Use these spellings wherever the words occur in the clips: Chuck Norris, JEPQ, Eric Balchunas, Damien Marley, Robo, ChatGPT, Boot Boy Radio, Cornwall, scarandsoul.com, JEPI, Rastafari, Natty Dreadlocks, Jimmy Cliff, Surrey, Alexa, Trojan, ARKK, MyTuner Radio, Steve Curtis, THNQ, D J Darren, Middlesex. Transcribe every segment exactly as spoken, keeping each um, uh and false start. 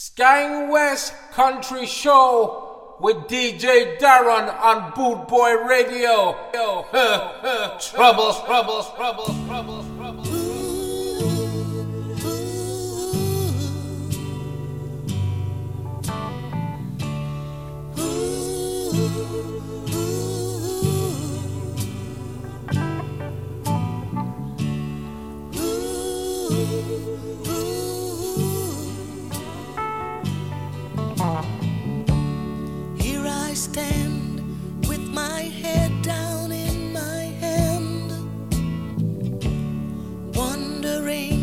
Skying West Country Show with D J Darren on Boot Boy Radio. Trouble, trouble, trouble, trouble, trouble. Stand with my head down in my hand, wondering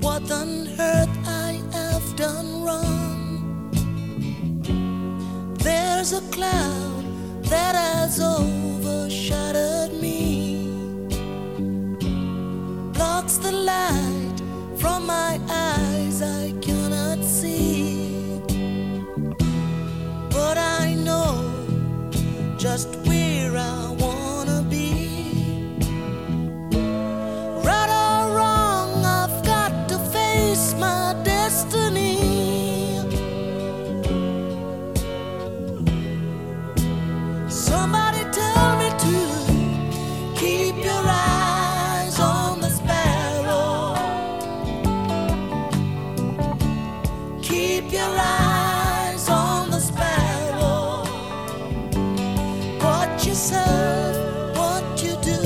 what on earth I have done wrong. There's a cloud that has overshadowed me, blocks the light from my eyes, I cannot see. But I know just where I wanna be. Right or wrong, I've got to face my destiny. Somebody tell me to keep your eyes on the sparrow. Keep your eyes. Serve what you do,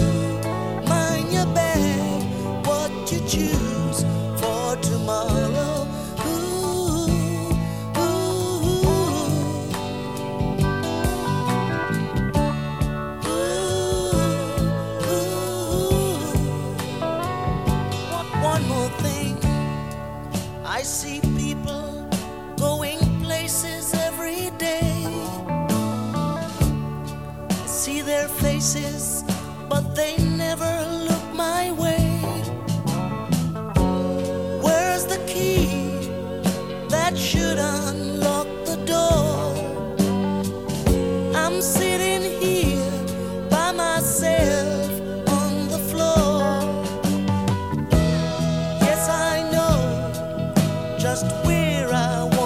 mind your bag, what you choose for tomorrow. Ooh, ooh, ooh, ooh. One more thing, I see people going places every day. See their faces, but they never look my way. Where's the key that should unlock the door? I'm sitting here by myself on the floor. Yes, I know just where I want.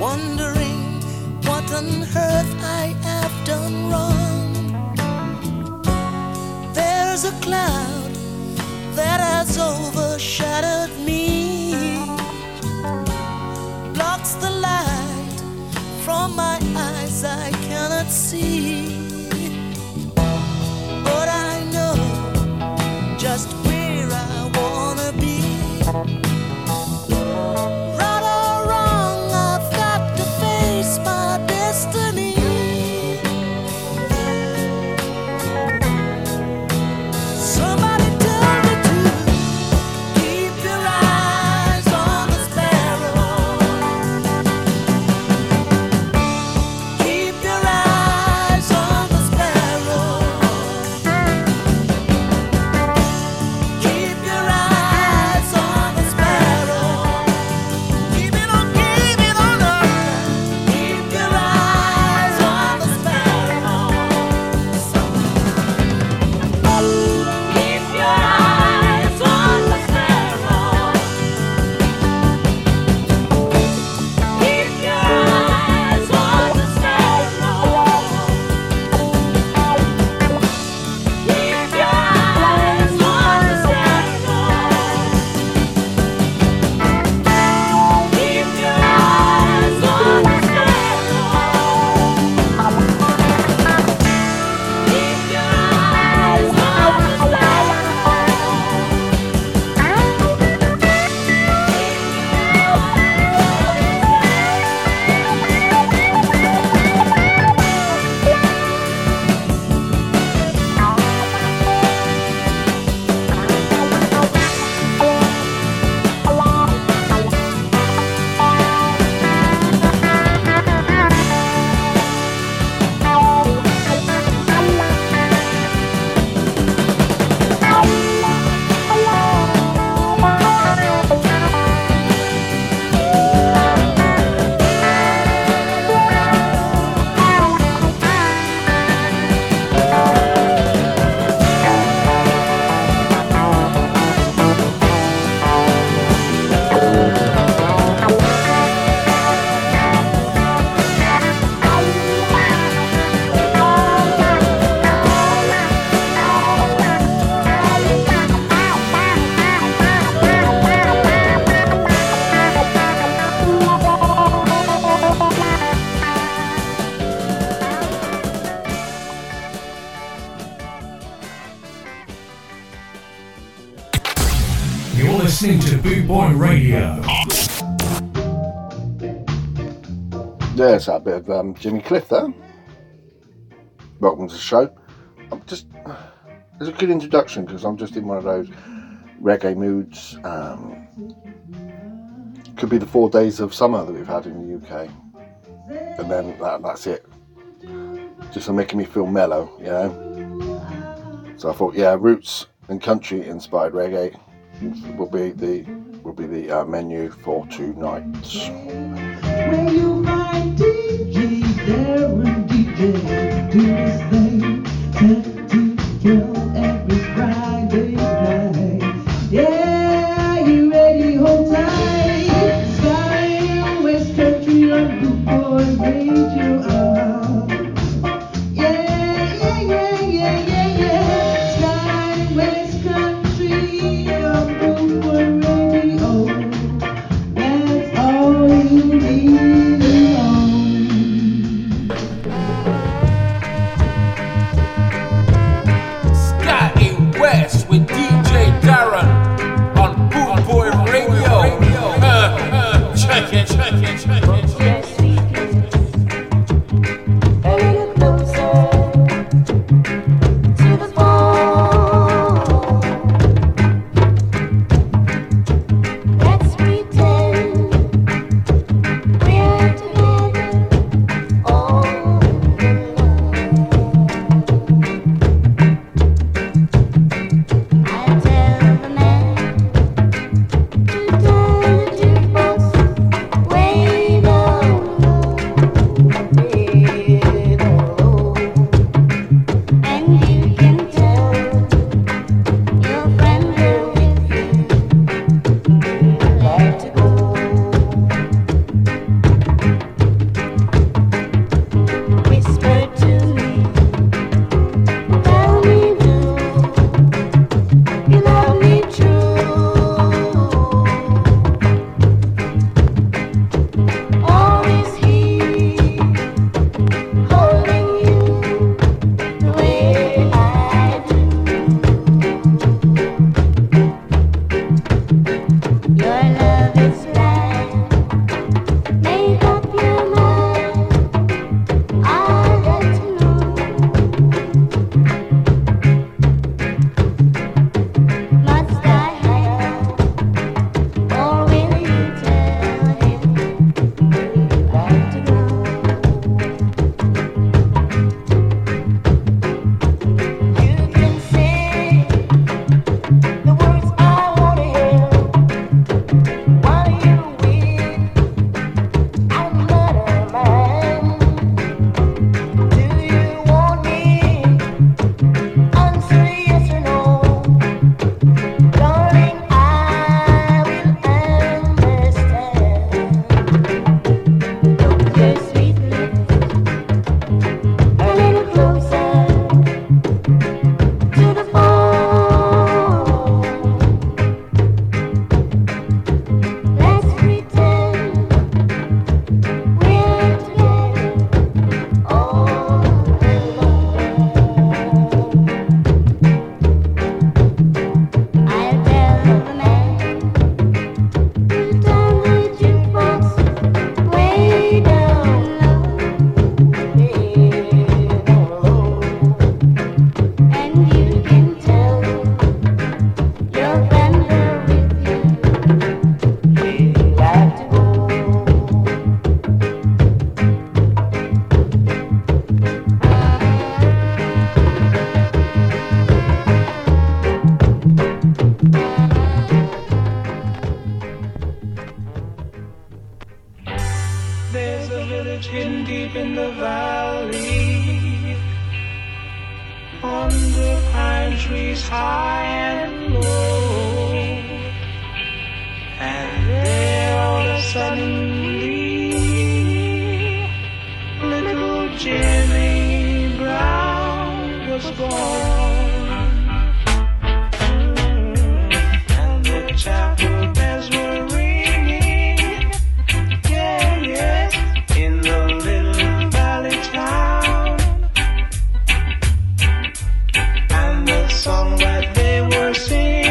Wondering what on earth I am. overshadowed me, blocks the light from my eyes, I cannot see. But I know just where I wanna be. Right or wrong, I've got to face my destiny. Boy Radio. There's a bit of um, Jimmy Cliff there. Welcome to the show. I'm just, it's a good introduction because I'm just in one of those reggae moods. Um, could be the four days of summer that we've had in the U K, and then that, that's it. Just for making me feel mellow, you know. So I thought, yeah, roots and country inspired reggae will be the will be the uh, menu for tonight. Where you find D Js, there will D Js do this thing, tend to kill every Friday night. Yeah, you ready, hold tight, Sky, West Country on Boot Boy Radio. Thank you. trees high and low, and there all of a suddenly, little Jimmy Brown was born, and the chapel bells were ringing, yeah, yeah, in the little valley town, and the song that they were singing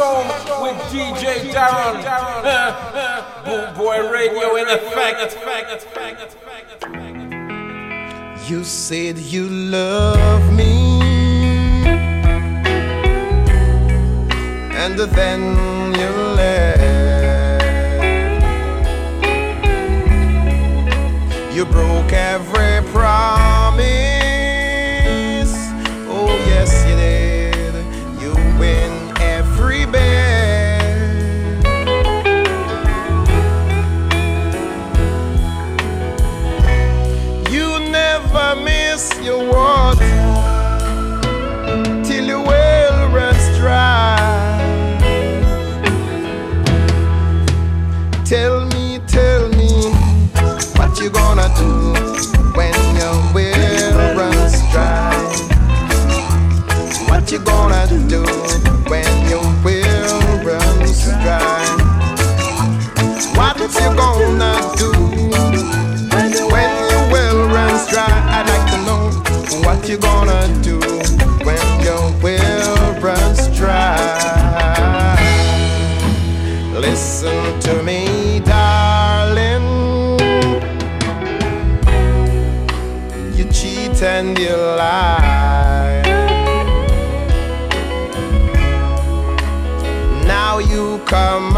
room with D J Darren. Boot Boy Radio in effect. You said you love me, and then you left. You broke every promise. Oh yes, you did. Your water till your well runs dry. Tell me, tell me what you gonna do when your well runs dry. What you gonna do when your well runs dry? What if you gonna do when your well runs dry? What you gonna do when your well runs dry? Listen to me, darling. You cheat and you lie. Now you come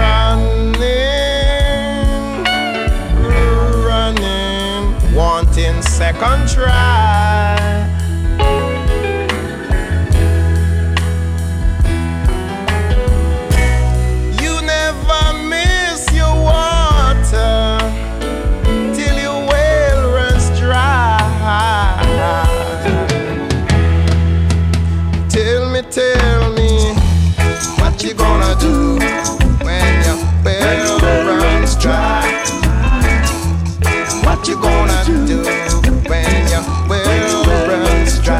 running, running, wanting second try. What you gonna do when your well runs dry?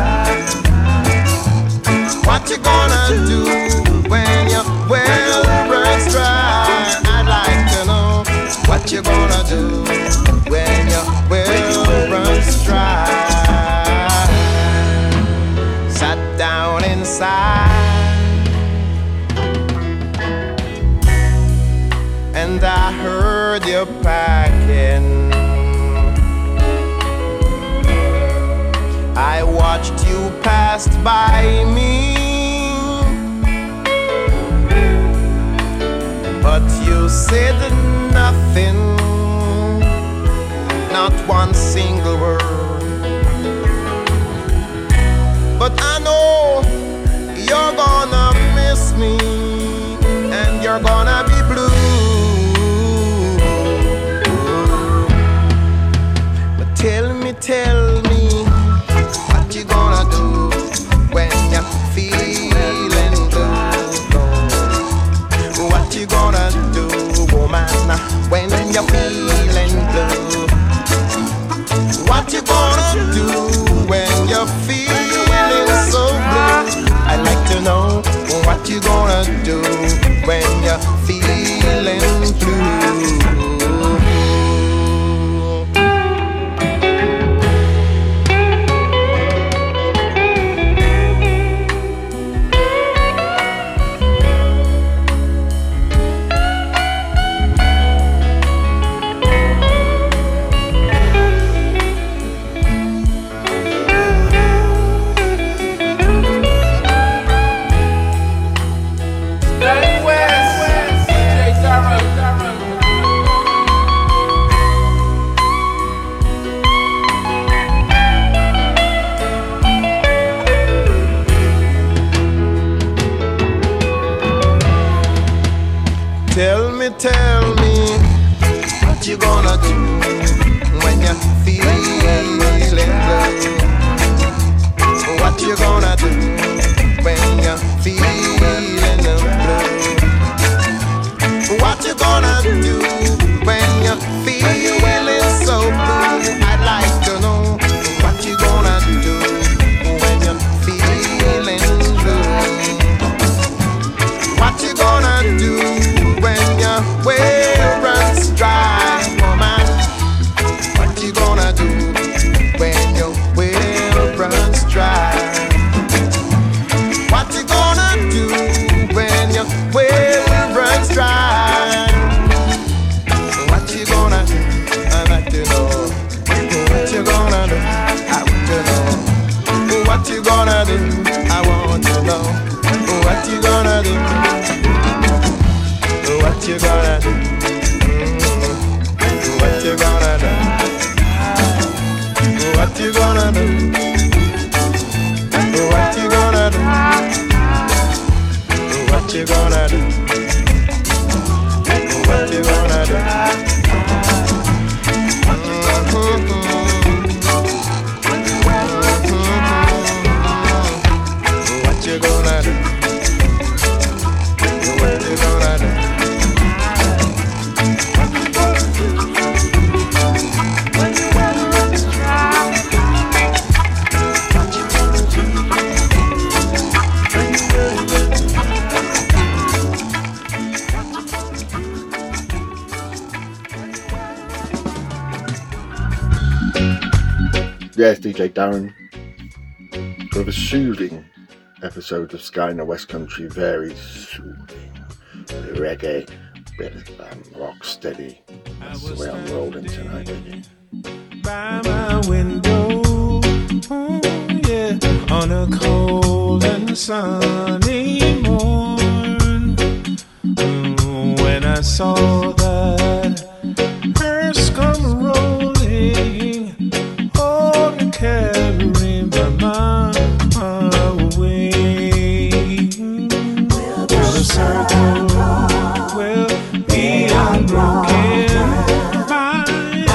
What you gonna do when your well runs dry? I'd like to know what you gonna do when your well runs dry. Sat down inside and I heard you packing. I watched you pass by me, but you said nothing, not one single word. But I know you're gonna miss me, and you're gonna be blue. But tell me, tell me, what you gonna do when you're feeling blue? What you gonna do, woman, when you're feeling blue? What you gonna do when you're feeling so blue? I'd like to know what you gonna do when you're feeling blue. Tell me what you gonna do when you're feeling blue. What you gonna do when you're feeling blue? What you gonna do when you're feeling so blue? I'd like to know what you gonna do when you're feeling blue. What you gonna do when your well runs dry, woman? What you gonna do when your well runs dry? What you gonna do when you gonna do? I want to know. What you gonna do? What you gonna do? Mm-hmm. What you gonna do? What you gonna do? What you gonna do? What you gonna do? What you gonna do? Yes, D J Darren, with a soothing episode of Sky in the West Country, very soothing, reggae, bit of um, rock steady. That's the way I'm rolling tonight, baby. By my window, oh, yeah, on a cold and sunny morn, when I saw that hearse come rolling. Carry my mind away. Will the circle will be unbroken by and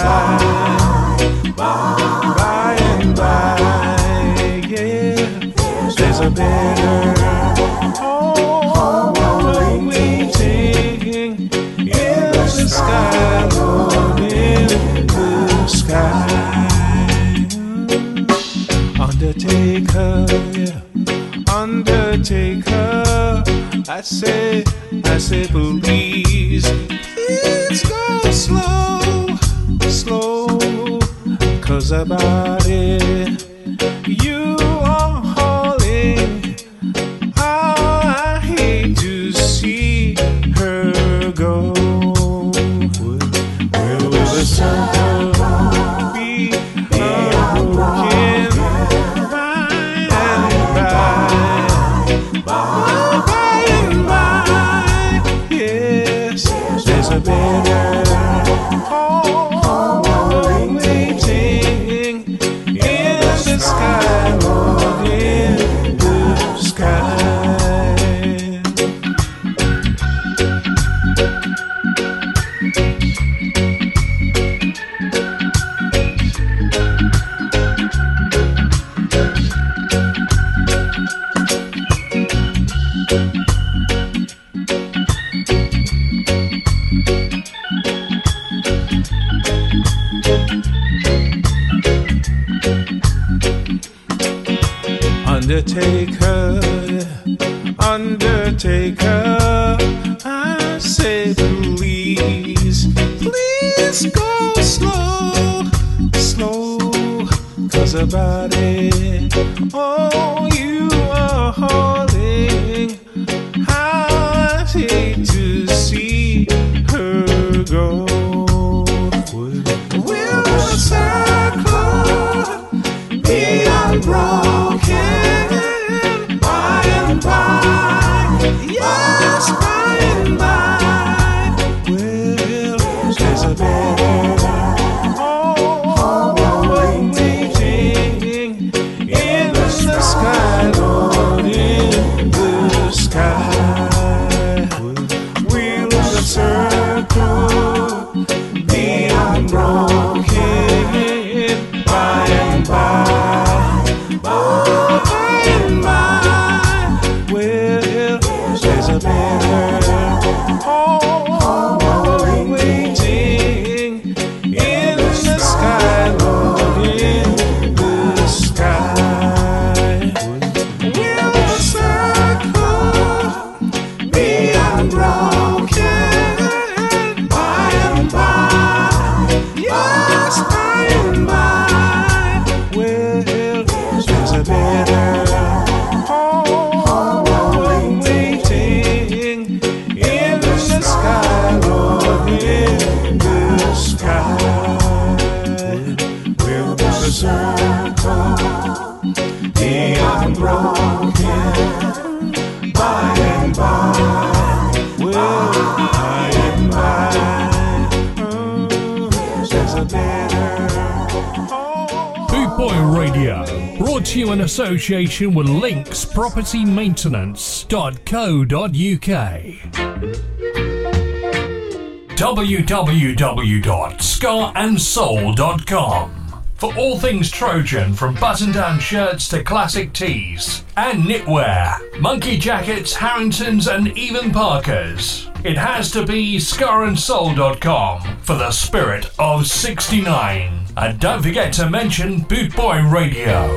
by, by and by. Yeah, there's a better home waiting in the sky, in the sky. Undertaker, yeah. Undertaker, I say, I say, please, please go slow, slow, cause about it, you are hauling, how I hate to see her go. Will the circle be unbroken? Undertaker, Undertaker, I say please, please go slow, slow, cause about it, oh, you are hauling, how I hate to see her go. Will the circle be unbroken? Yes, by and by, well, there's a better home waiting in the sky, Lord. the unbroken by and by, by and by. There's a better. Boot Boy Radio, brought to you in association with Links property maintenance dot co dot uk. w w w dot scar and soul dot com for all things Trojan, from button-down shirts to classic tees and knitwear, monkey jackets, Harringtons and even Parkers. It has to be scar and soul dot com for the spirit of sixty-nine. And don't forget to mention Boot Boy Radio.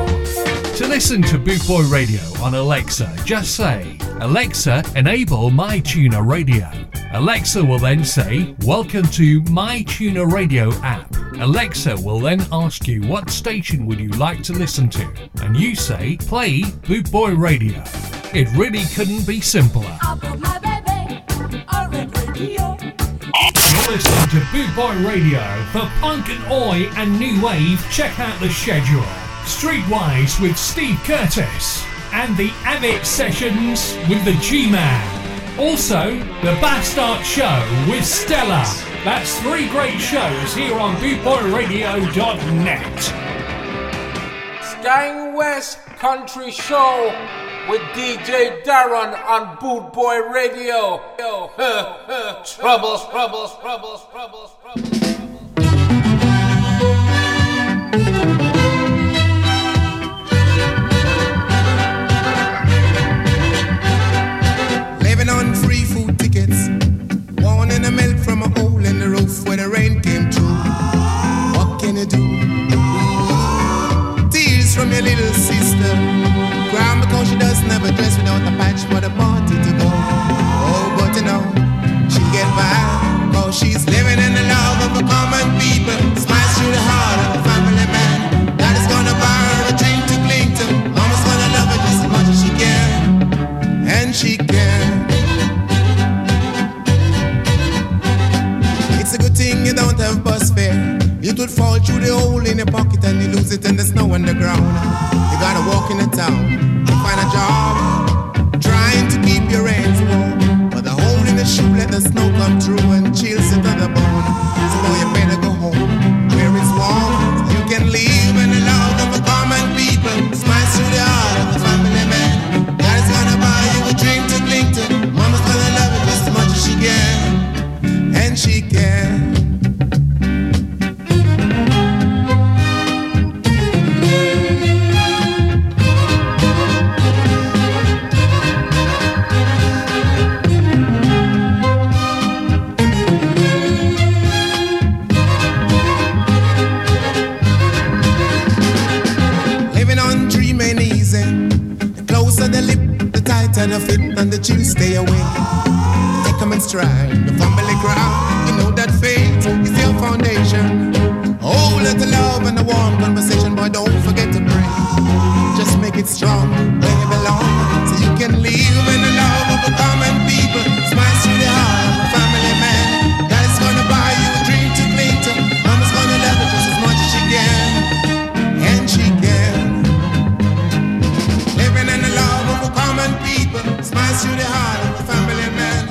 To listen to Boot Boy Radio on Alexa, just say, "Alexa, enable MyTuner Radio." Alexa will then say, "Welcome to MyTuner Radio app." Alexa will then ask you, "What station would you like to listen to?" And you say, "Play Boot Boy Radio." It really couldn't be simpler. I'll put my baby on radio. You're listening to Boot Boy Radio. For punk and oi and new wave, check out the schedule. Streetwise with Steve Curtis and the Avett Sessions with the G-Man. Also, the Bastard Show with Stella. That's three great shows here on boot boy radio dot net. Skying West Country Show with D J Darren on Boot Boy Radio. Troubles, troubles, troubles, troubles, troubles. On free food tickets, born in the milk from a hole in the roof where the rain came through. What can you do? Tears from your little sister, crying because she doesn't have a dress without a patch for the party to go. Oh, but you know, she'll get by, cause she's living in the love of the common people. Smiles through the heart of a family man that is gonna buy her a chain to cling to. Mama's gonna love her just as much as she can, and she can. It's a good thing you don't have bus fare. It would fall through the hole in your pocket and you lose it in the snow on the ground. You gotta walk in the town to find a job, trying to keep your ends warm. But the hole in the shoe let the snow come through and chills you to the bone. So you better go home where it's warm. You can live in the love of the common people. Smiles through the heart of the family man. God is gonna buy you a drink to cling to. Mama's gonna love you just as much as she can. And she can. Living on dream ain't easy. The closer the lip, the tighter the fit, and the chill stay away. And strive the family ground. You know that faith is your foundation. Oh, let the love and the warm conversation, boy, don't forget to pray. Just make it strong where you belong, so you can live in the love of the common people. Smiles through the heart of a family man. God is gonna buy you a dream to cling to. Mama's gonna love you just as much as she can, and she can. Living in the love of the common people. Smiles through the heart of a family man.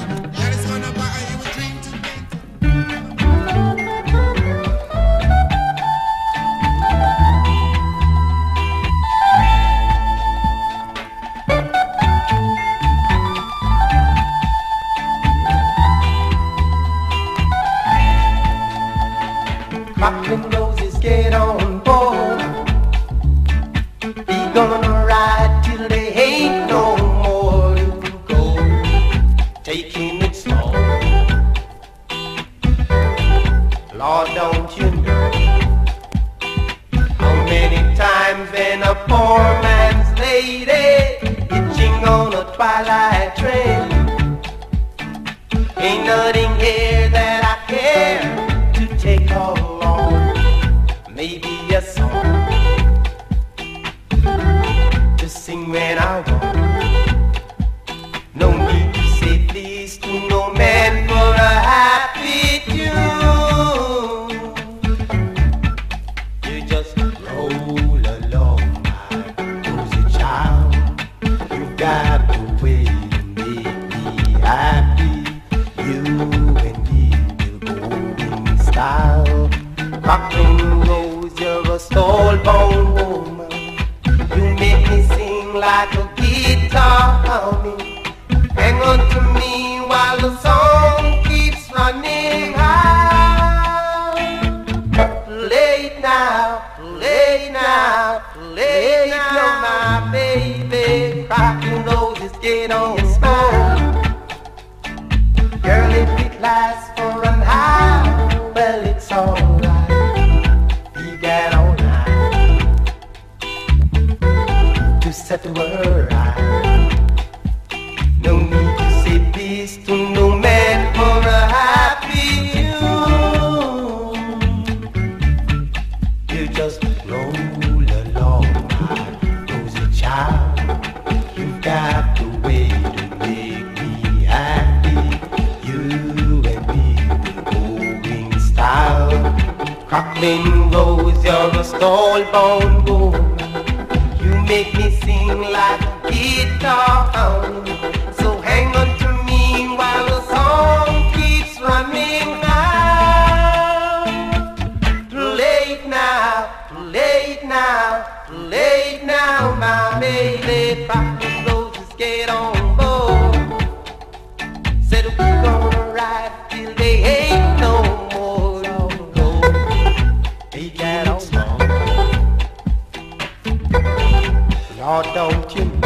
Just roll along, my rosy soul bound woman. You make me sing like a guitar humming. Hang on to me while the song keeps running high. Play it now, play it now, play it now, my baby. Rockin' roses get on your spine. Girl, if it lasts for an hour, well, it's alright. We got all night to set the world right. No need to say peace to no man for a happy tune. You just roll along, my rosy child. You got the way to make me happy. You and me will go in style. Crackling rose, you're a soul-bound woman. You make me sing like a guitar. Hang on to me while the song keeps running high. Too late now, too late now, too late now, my baby. Poppin' roses, get on board. Said we gonna ride till they ain't no more. No, no, they get on board. Lord, don't you know?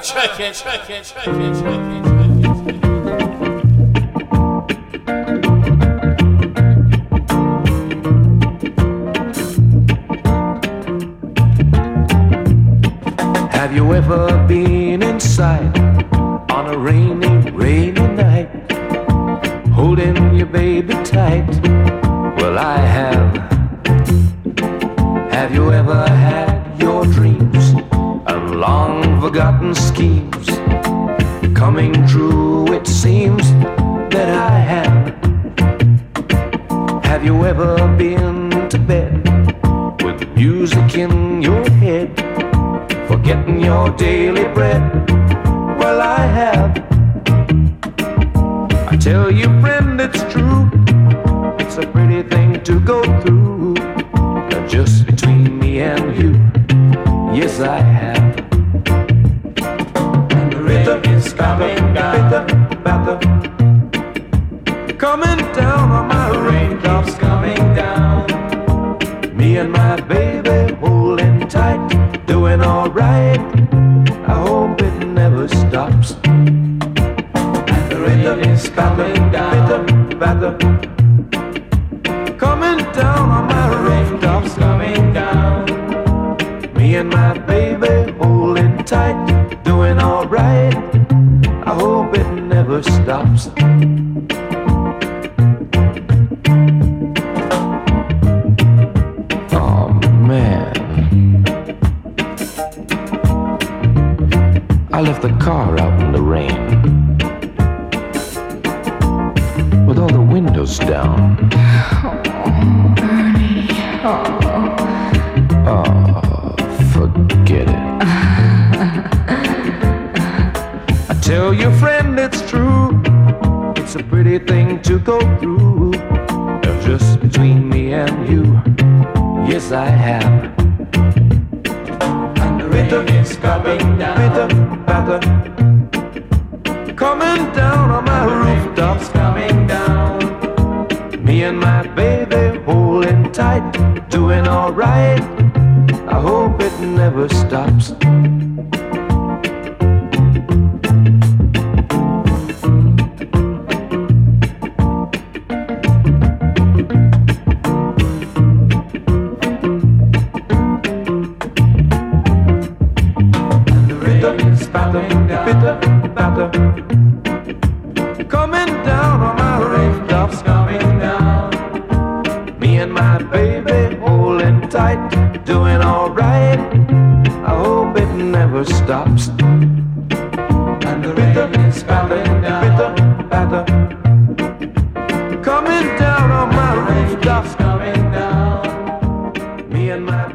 Check it, check it, check it, check it, check it, check it. Have you ever been inside on a rainy, rainy night, holding your baby tight? Well, I have. Have you ever had your dreams and long forgotten schemes coming true? It seems that I have. Have you ever been to bed with music in your head, forgetting your daily bread? Well, I have. I tell you, friend, it's true. It's a pretty thing to go through. Now just between me and you, yes, I have. It's coming down, coming down on my raindrops, coming down. Me and my baby holding tight, doing alright. I hope it never stops. And the rhythm is coming down, coming down on my raindrops, coming down. Me and my baby holding tight, doing alright. I hope it never stops. Oh man, I left the car out in the rain with all the windows down. Oh, Bernie. Oh, oh forget it. Tell your friend it's true. It's a pretty thing to go through. Just between me and you, yes, I have. And the rhythm is coming down, rhythm, pattern, coming down on my rooftops, coming down. Me and my baby holding tight, doing alright. I hope it never stops. Stops. And the rhythm is coming down, rhythm, pattern, coming down on my roof, stops coming down. Me and my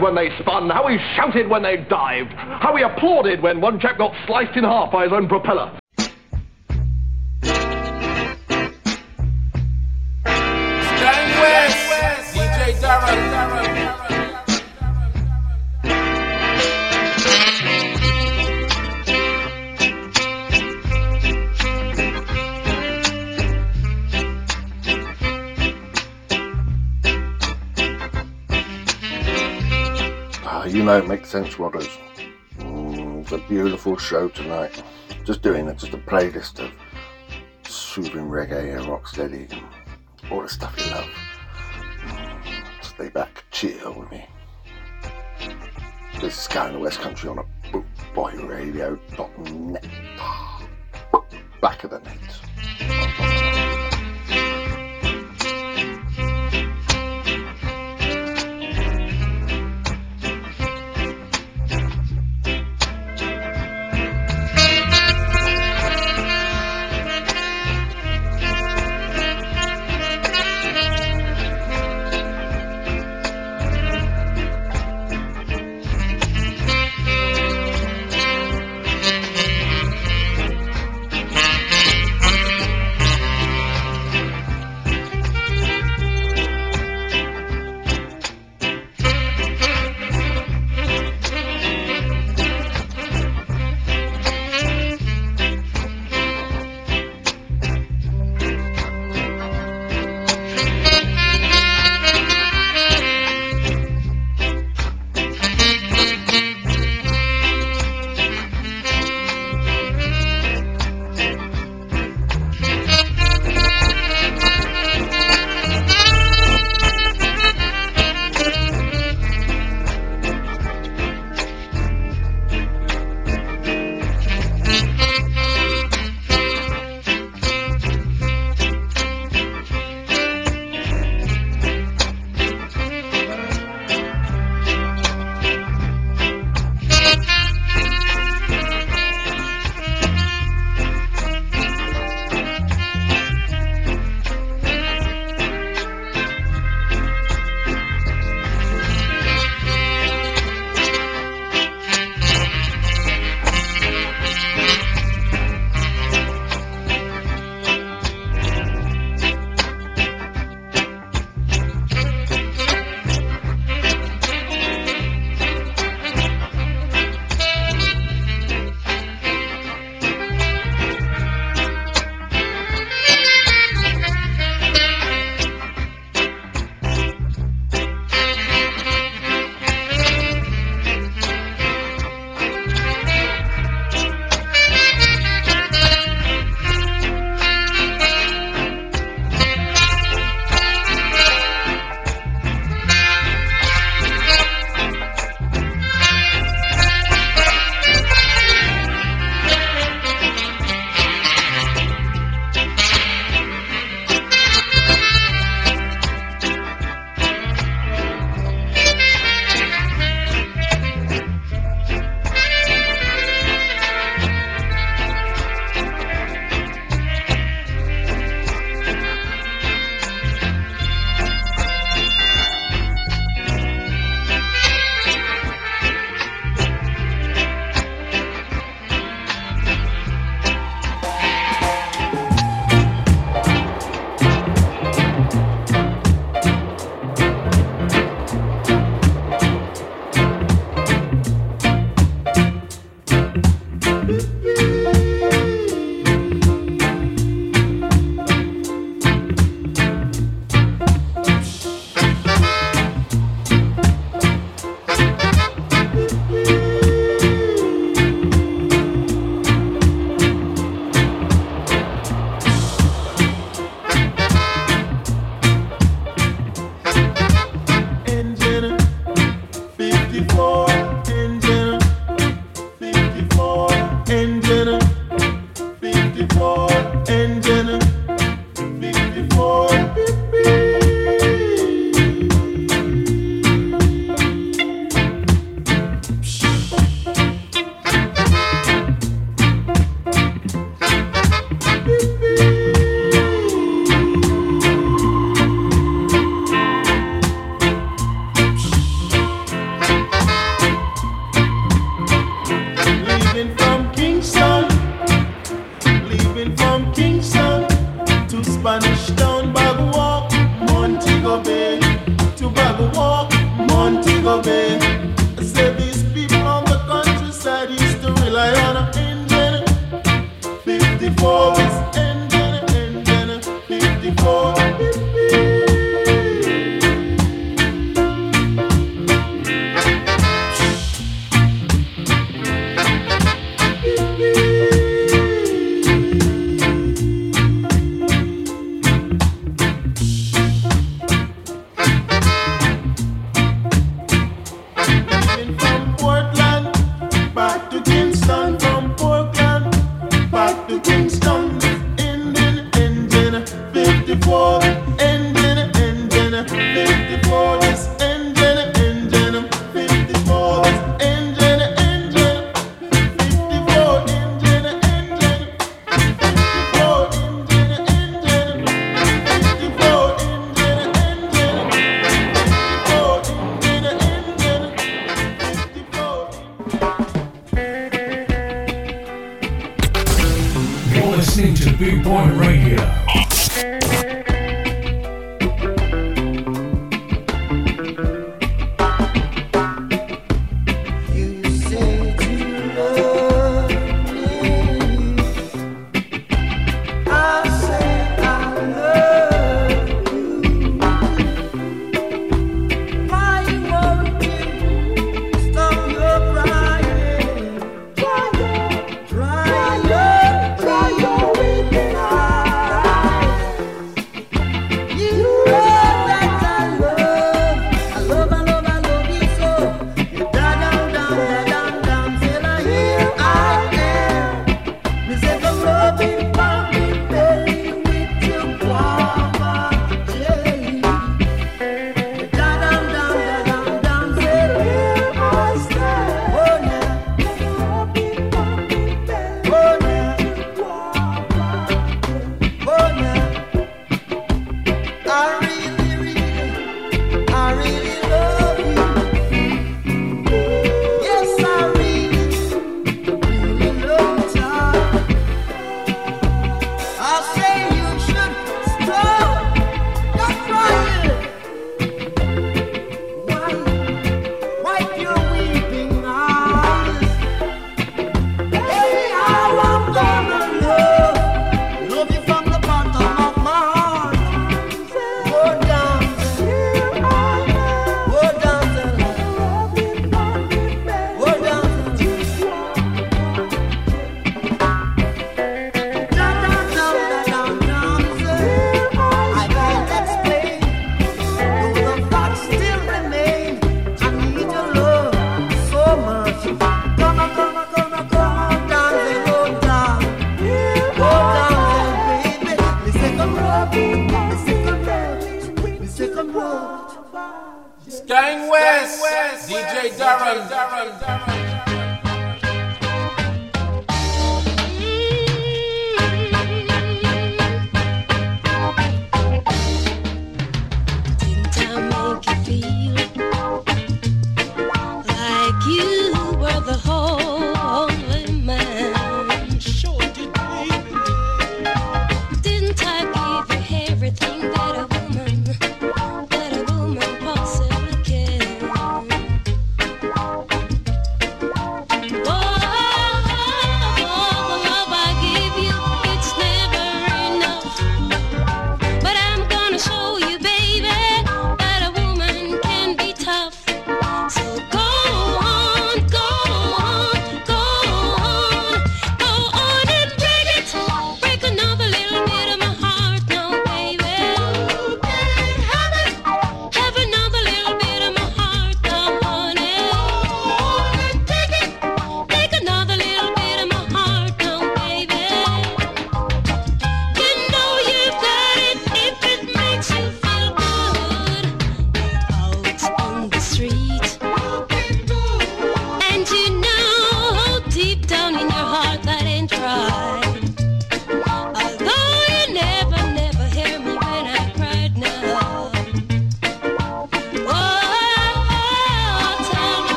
When they spun, how he shouted when they dived, how he applauded when one chap got sliced in half by his own propeller. Sense Rodders. Mm, it's a beautiful show tonight. Just doing a, just a playlist of soothing reggae and rocksteady and all the stuff you love. Mm, stay back, chill with me. This is Sky in the West Country on a Boot Boy Radio dot net. Back of the net.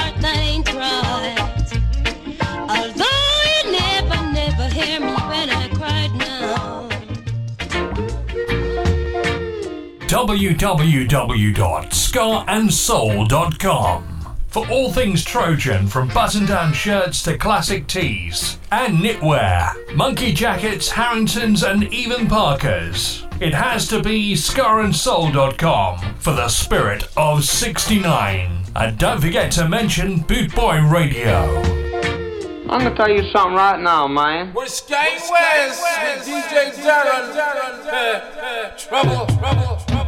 heart ain't right. Although you never, never hear me when I cried now. w w w dot scar and soul dot com for all things Trojan, from button-down shirts to classic tees and knitwear, monkey jackets, Harringtons and even Parkers. It has to be scar and soul dot com for the spirit of sixty-nine. And don't forget to mention Boot Boy Radio. I'm going to tell you something right now, man. We're Skate West, West, West with D J Darren, Darren, Darren, Darren. Trouble, trouble, trouble.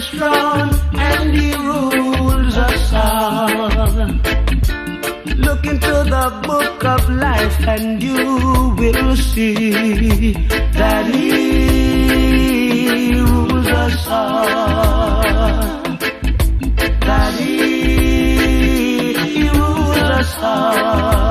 Strong and he rules us all. Look into the book of life and you will see that he rules us all. That he rules us all.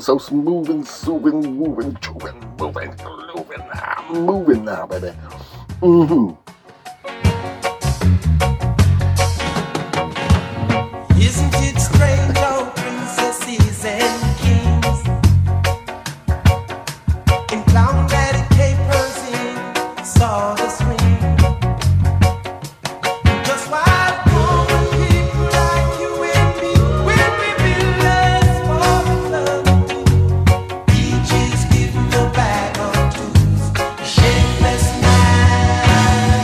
So smooth and soothing, moving, moving, moving, moving, I'm moving now, baby. Mm-hmm. Shapeless man.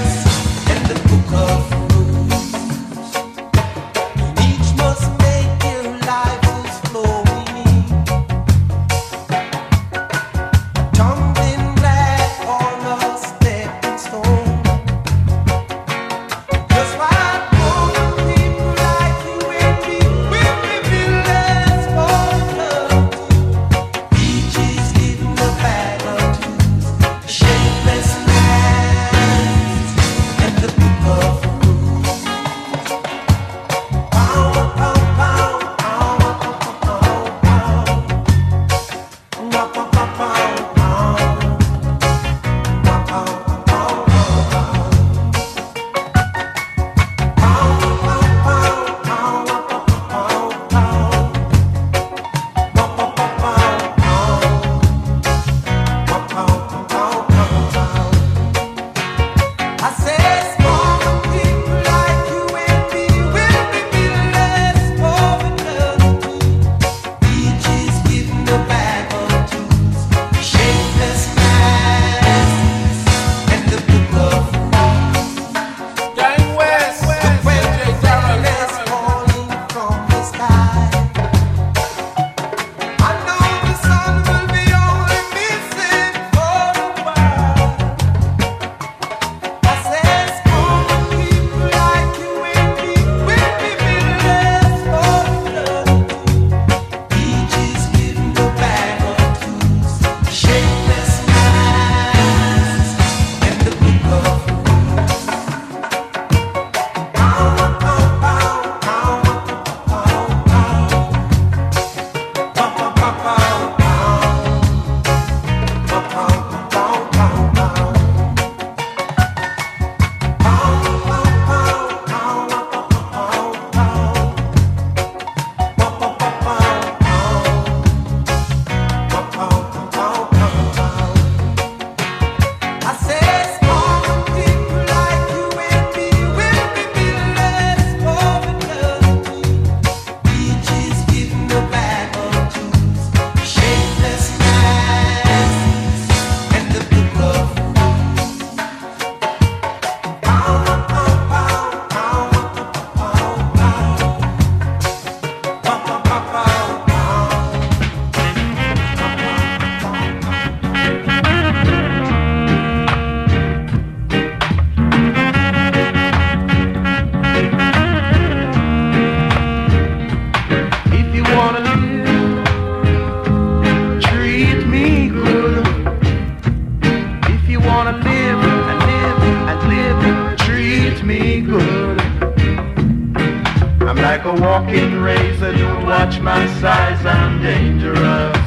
walking razor. Don't watch my size, I'm dangerous.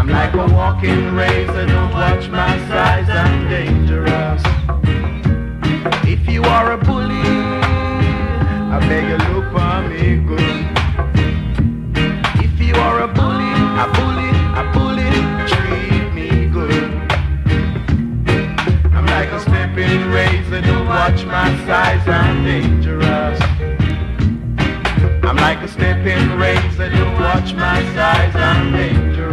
I'm like a walking razor. Don't watch my size, I'm dangerous. If you are a bully, I beg you look for me good. If you are a bully, I bully, I bully, treat me good. I'm like a stepping razor. Don't watch my size, I'm dangerous. I'm like a stepping razor, don't watch my size, I'm dangerous.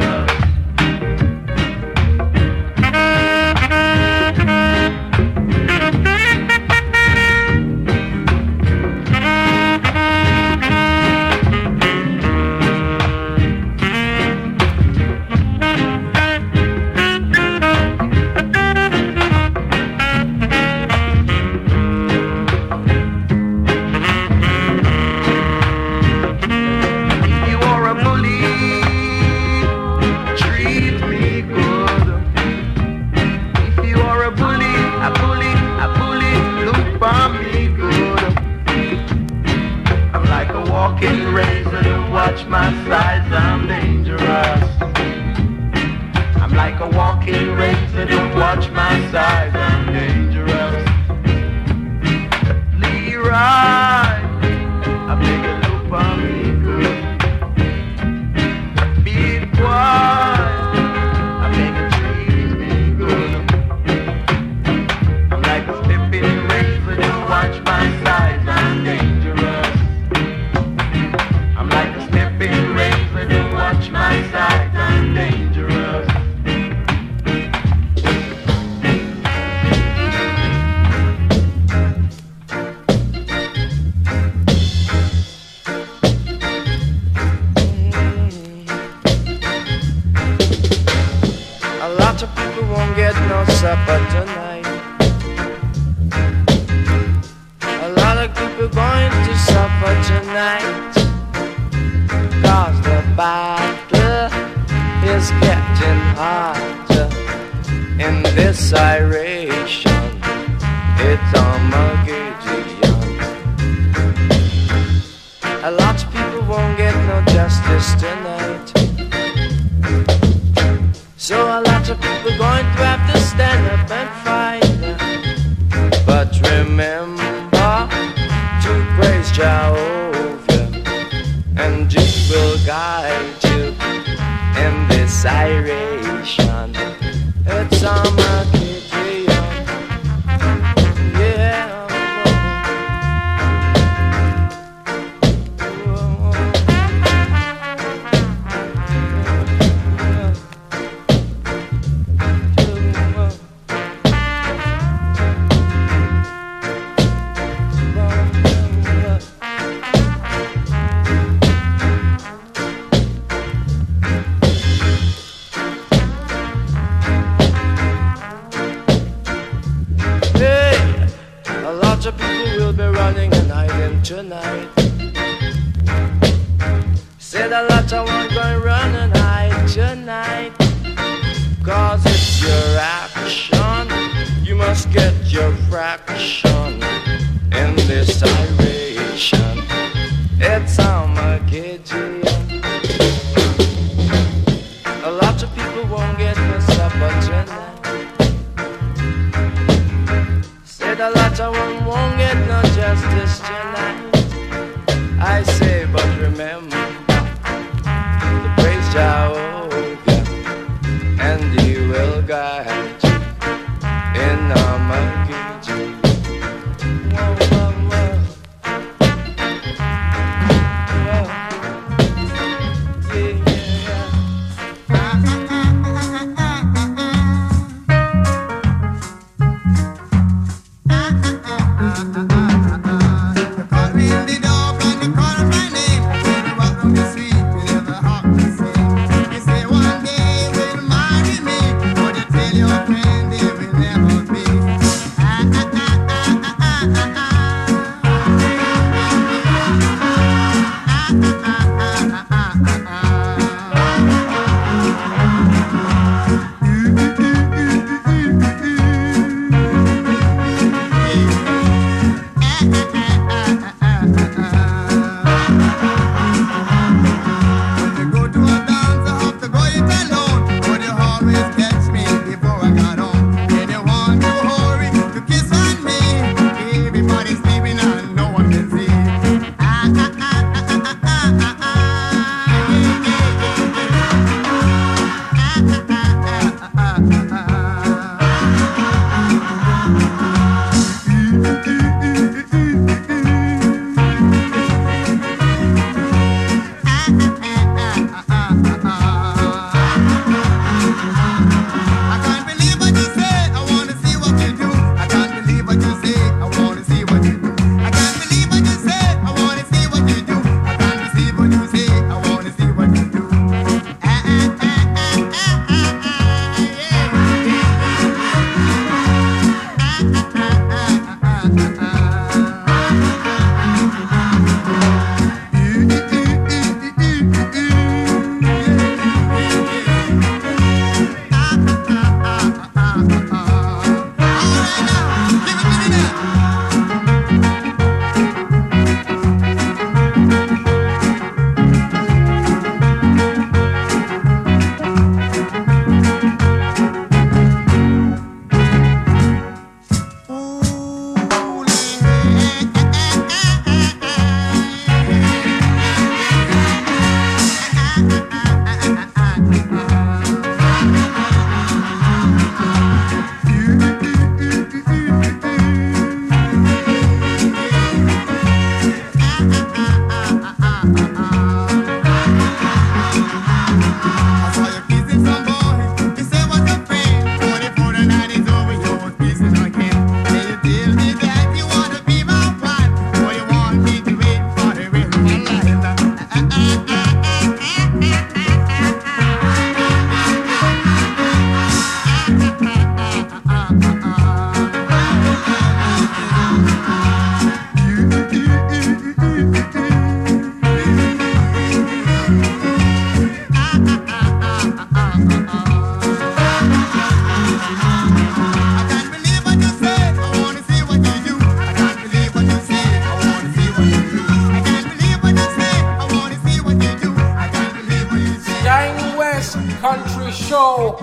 show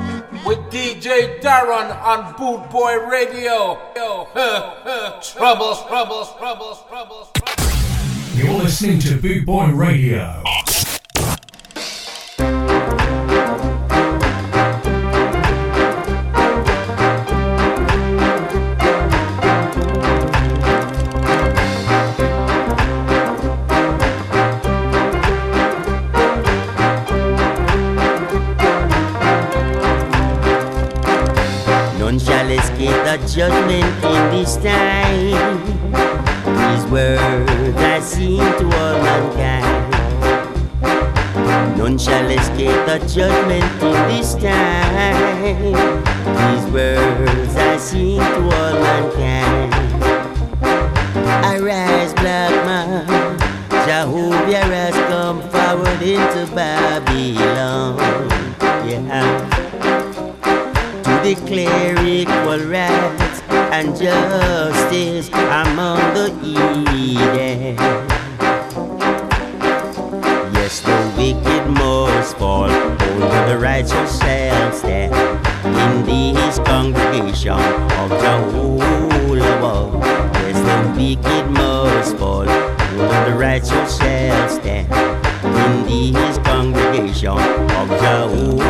with D J Darren on Boot Boy Radio. Troubles, troubles, troubles, troubles, troubles. You're listening to Boot Boy Radio. The judgment in this time, these words I seen to all mankind. None shall escape the judgment in this time, these words I seen to all mankind. Arise, black man, Jehovah has come forward into Babylon. Yeah. Declare equal rights and justice among the Eden. Yes, the wicked must fall, only the righteous shall stand in this congregation of the whole world. Yes, the wicked must fall, only the righteous shall stand in this congregation of the whole world.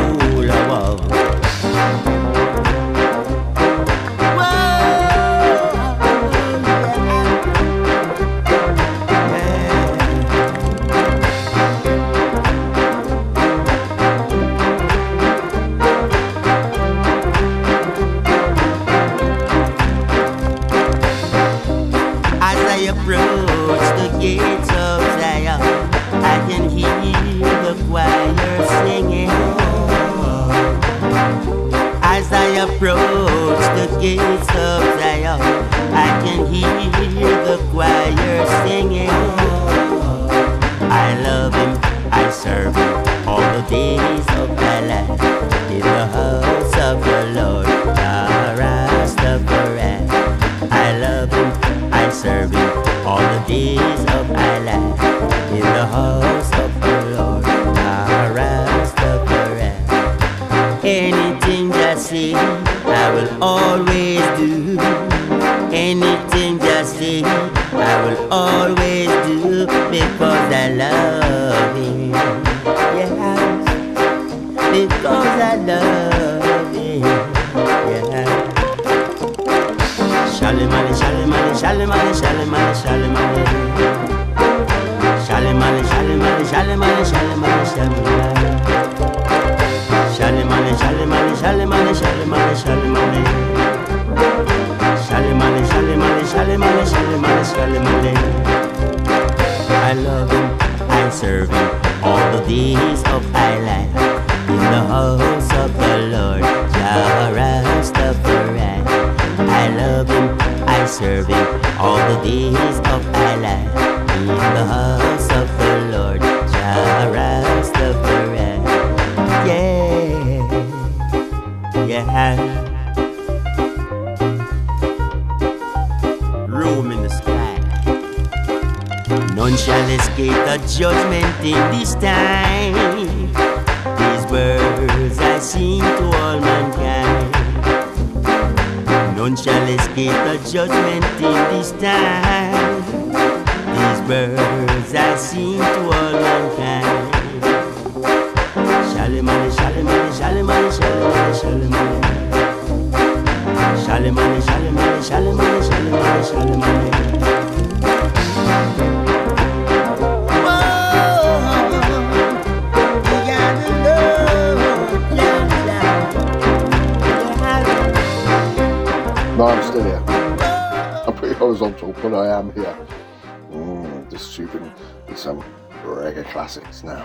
Now,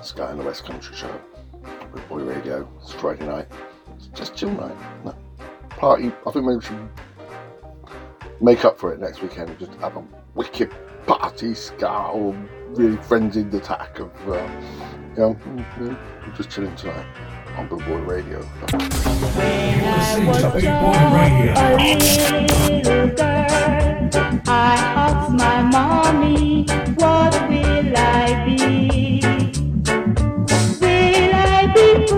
it's Sky and the West Country Show, Boot Boy Radio. It's Friday night, it's just chill night. No, party. I think we should make up for it next weekend. Just have a wicked party, Sky, or really frenzied attack of, uh, you know, mm-hmm. Just chilling tonight on Boot Boy Radio. When I was a little girl, I asked my mommy, what will I be? Will I be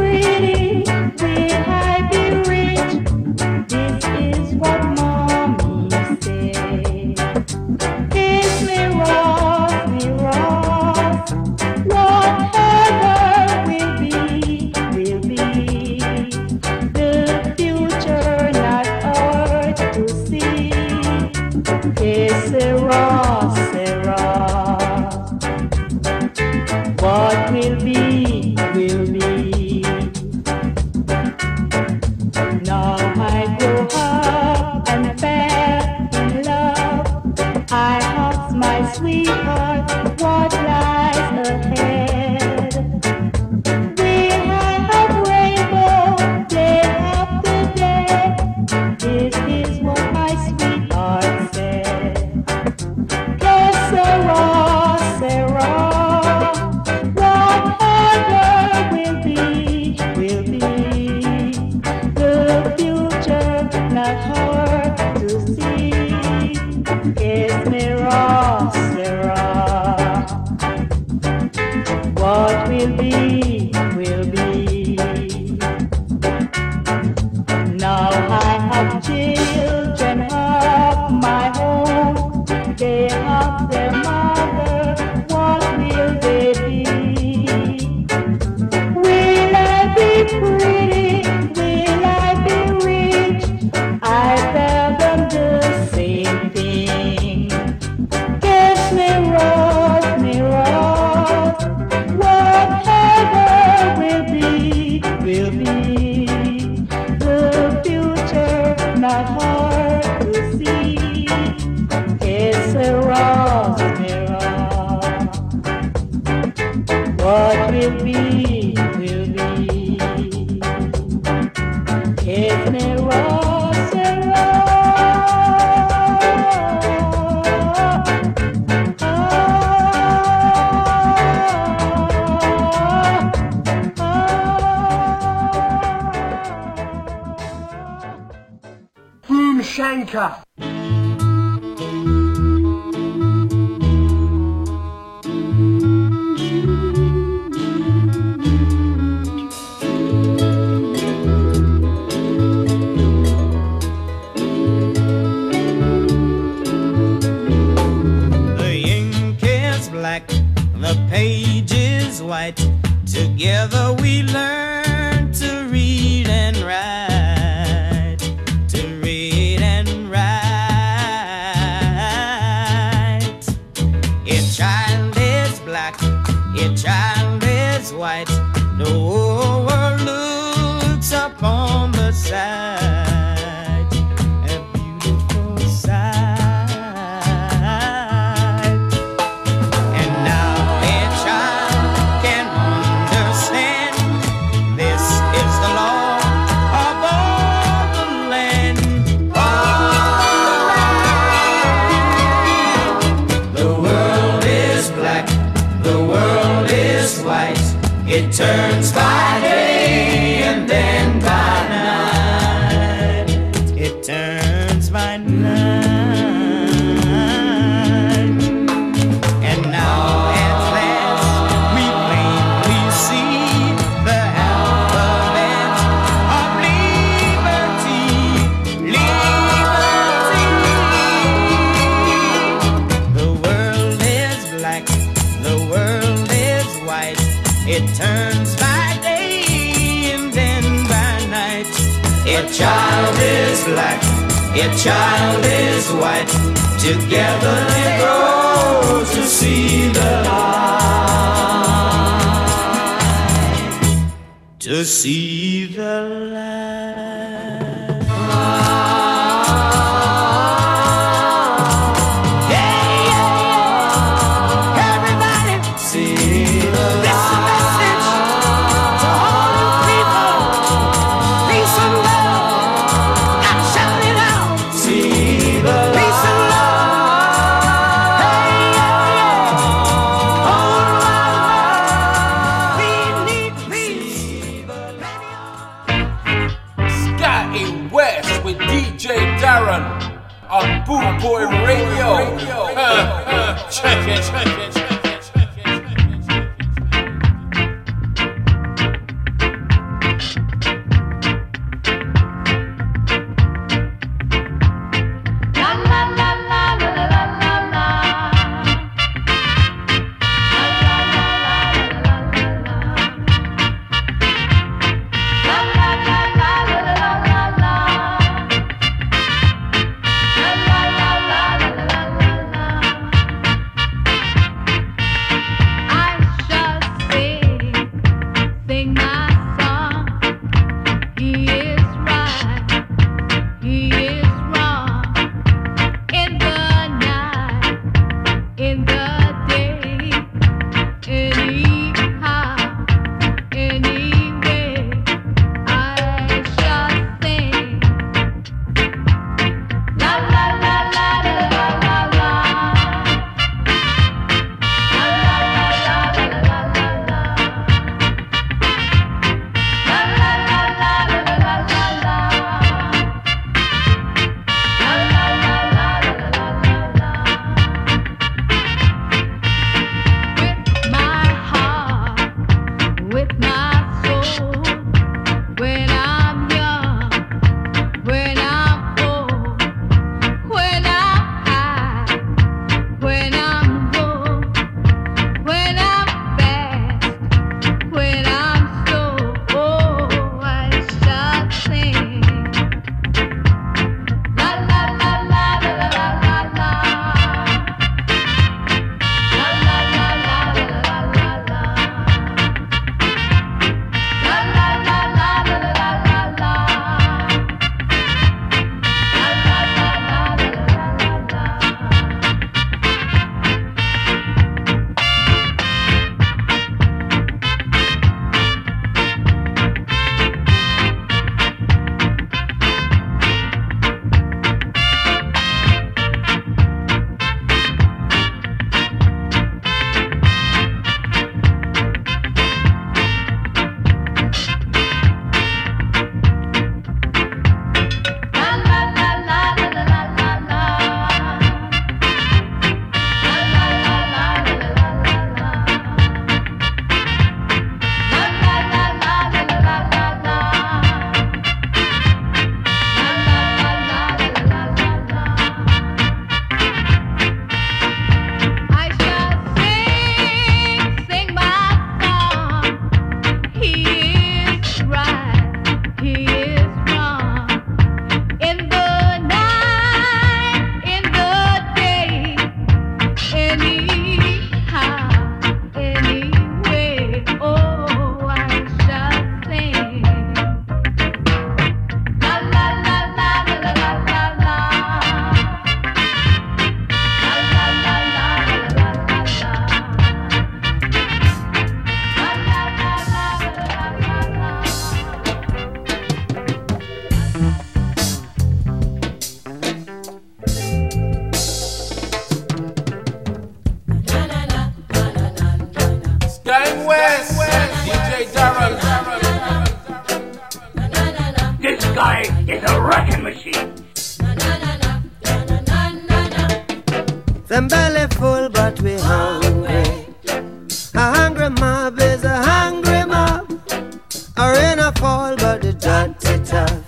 fall, but the jot it tough.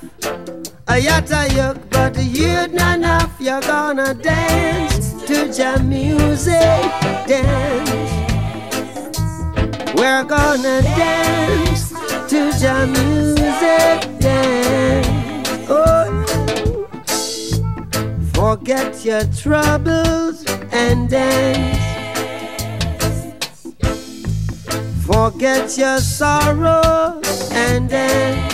A yatta yuck, but the you'd not enough. You're gonna dance to jam music, dance. We're gonna dance to jam music, dance. Oh, forget your troubles and dance. Forget your sorrow and dance.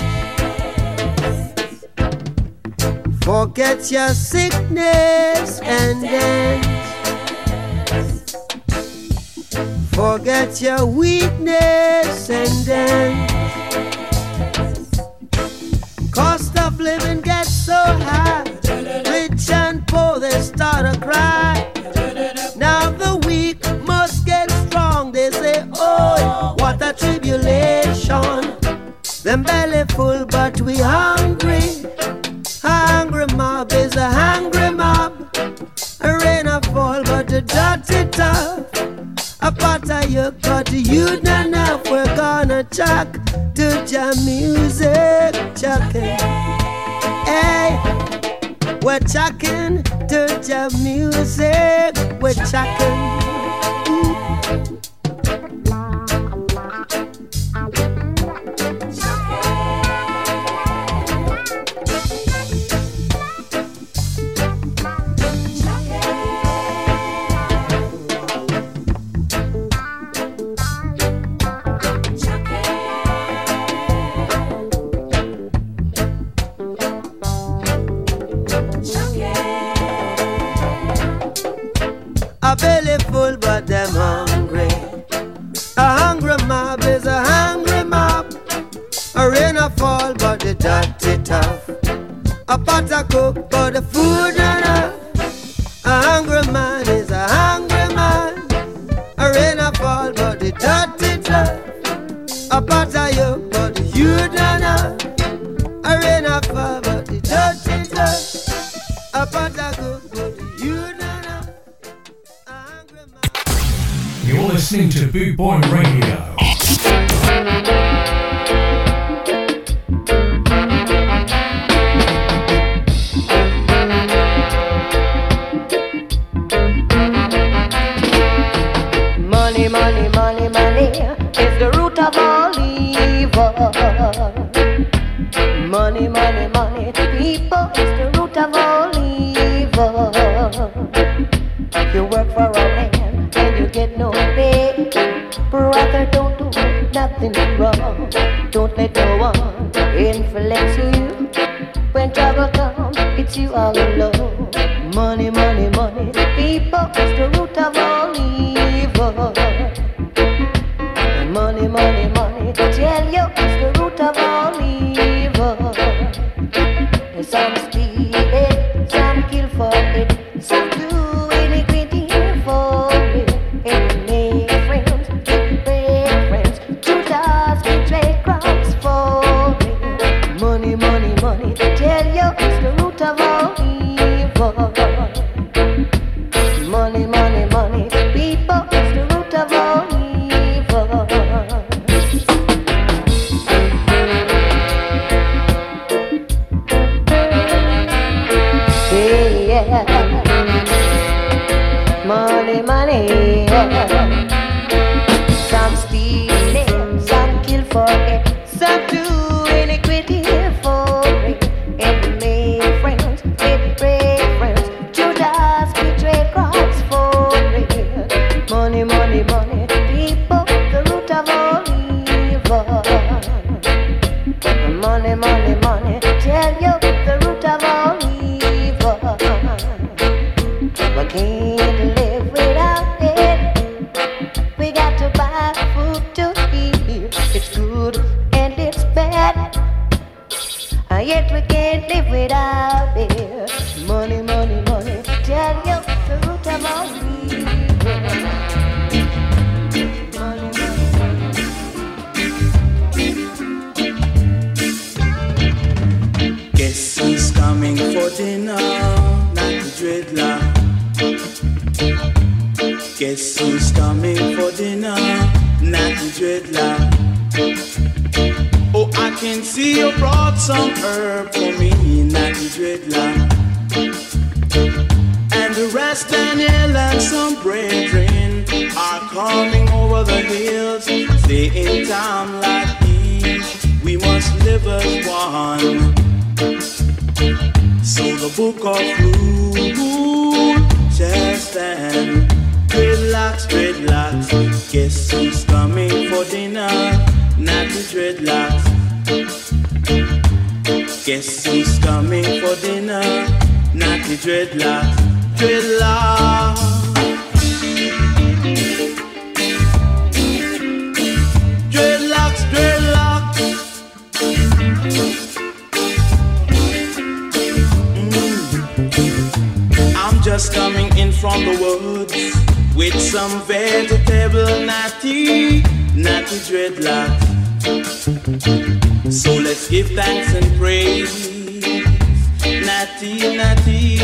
Forget your sickness and dance. Forget your weakness and dance. Cost of living gets so high, rich and poor they start to cry. Now the weak must get strong, they say, oh, what a tribulation. Them belly full, but we hungry. Hungry mob is a hungry mob. A rain a fall, but the dirty tough. A pot of yuck, but you not enough. We're gonna chuck to jam music, chucking. Hey. We're chucking to jam music. We're chucking. Belly full, but them hungry. A hungry mob is a hungry mob. A rain a fall, but the dirty tough. A pot a cook, but the food not enough. A hungry man is a hungry man. A rain a fall, but the dirty tough. A pot a yoke, but the youth not enough. A rain a fall, but the dirty tough. A pot a cook, but the youth not. You're listening to Boot Boy Radio. Money, money, money, money is the root of all evil. Money, money, money, people is the root of all evil. You work for a man, you get no pay. Brother, don't do nothing wrong. Don't let no one influence you. When trouble comes, it's you all alone. Money, money, money, people is the root of all evil. Money, money, money, tell you is the root of all evil. Some steal it, some kill for it, some do iniquity for it. And make friends, and break friends, tutors can trade crops for me. Money, money, money, they tell you it's the root of all evil. Money, money, money, people, it's the root of all evil. Money, money, yeah. Some steal it, some kill for it, some do iniquity for it. It make friends, it break friends, Judas betrayed crops for it. Money, money, money, people, the root of all evil. Money, money, money, tell you the root of all evil. We can't live without it. We got to buy food to eat. It's good and it's bad, and yet we can't live without it. Money, money, money, tell you the root of all evil. Money, money, money. Guess who's coming for dinner? Natty Dreadlocks. Guess who's coming for dinner? Natty Dreadlocks. Oh, I can See you brought some herb for me, Natty Dreadlocks. And the rest Daniel and some brethren are coming over the hills. Say in time like these, we must live as one. So the book of rules shall stand. Dreadlocks, dreadlocks, guess who's coming for dinner? Natty Dreadlocks, guess who's coming for dinner? Natty Dreadlocks, dreadlocks, dreadlocks, dreadlocks. Mm. I'm just coming in from the woods with some vegetable natty, natty dreadlocks. So let's give thanks and praise, natty, natty,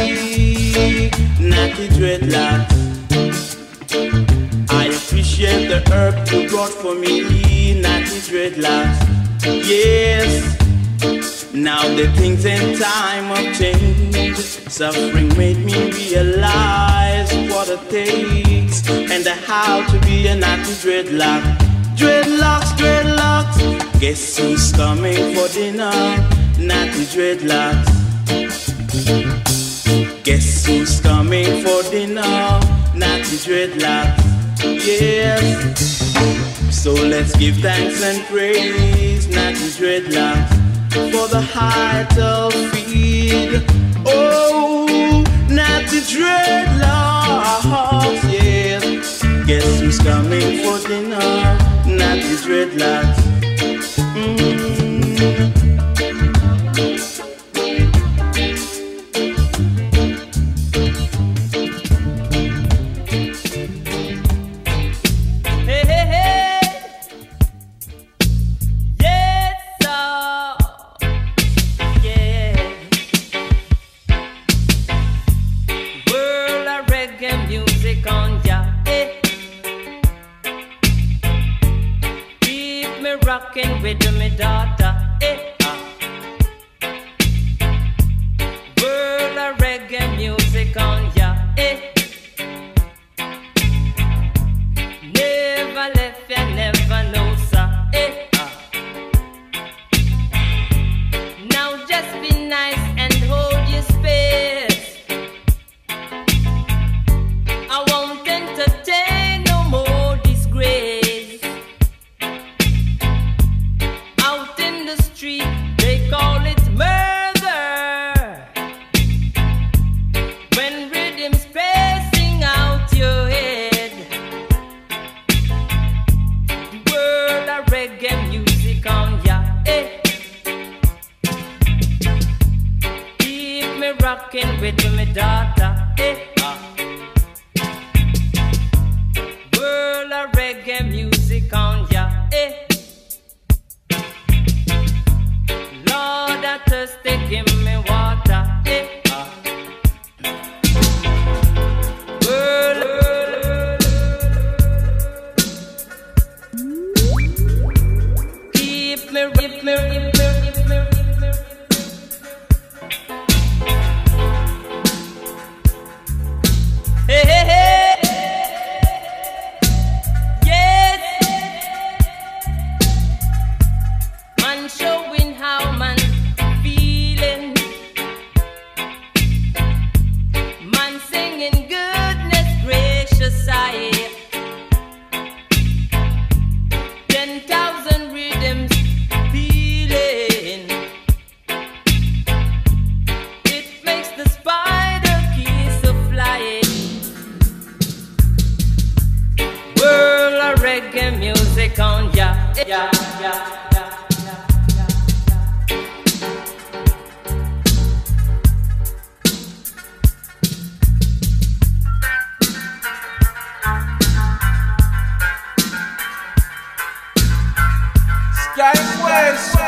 natty dreadlocks. I appreciate the herb you brought for me, natty dreadlocks. Yes, now the things in time of change, suffering made me realize what it takes and how to be a natty dreadlock. Dreadlocks, dreadlocks, guess who's coming for dinner? Natty dreadlocks, guess who's coming for dinner? Natty dreadlocks, yes. So let's give thanks and praise, natty dreadlocks, for the heart of feed. Oh, natty dreadlocks, yes. Guess who's coming for dinner? Natty dreadlocks. Mm. Hey, hey, hey. Yes, sir. Yeah. World of reggae music on ya. Rockin' with me daughter, eh, ah. World of reggae music on ya, eh. Never left ya, never know, sir, eh, ah. Now just be nice and hold your space. I won't entertain no more disgrace. They call it murder when rhythm's passing out your head. The world of reggae music on ya, eh. Keep me rocking with me daughter, eh. World of reggae music on ya, eh. Lord, I thirsty, give me water, eh, ah. World, world. Keep me, keep me, keep me, keep me, keep me. Hey, hey, hey. Yes. Man showing how man feeling, man singing goodness gracious I. Ten thousand rhythms feeling, it makes the spider kiss a flying. World of reggae music on ya, ya, ya.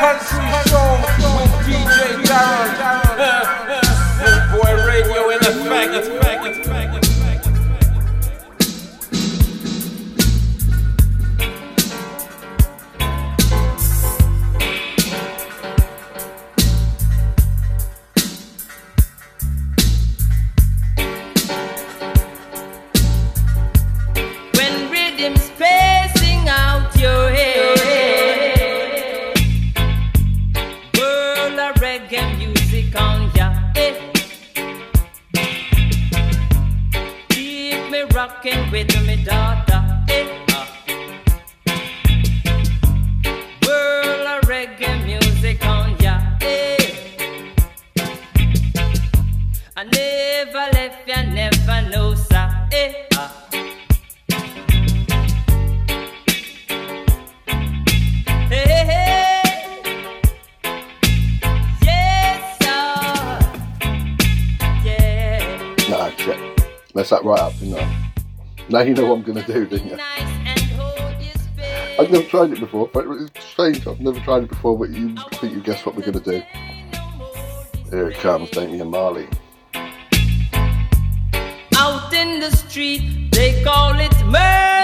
Country Soul with D J Darren. Boot Boy Radio in the faggots, faggots, faggots, faggots. Now you know what I'm going to do, didn't you? I've never tried it before, but it's strange. I've never tried it before, but you I think you guessed what we're going to do. Here it comes, Damien and Marley. Out in the street, they call it murder.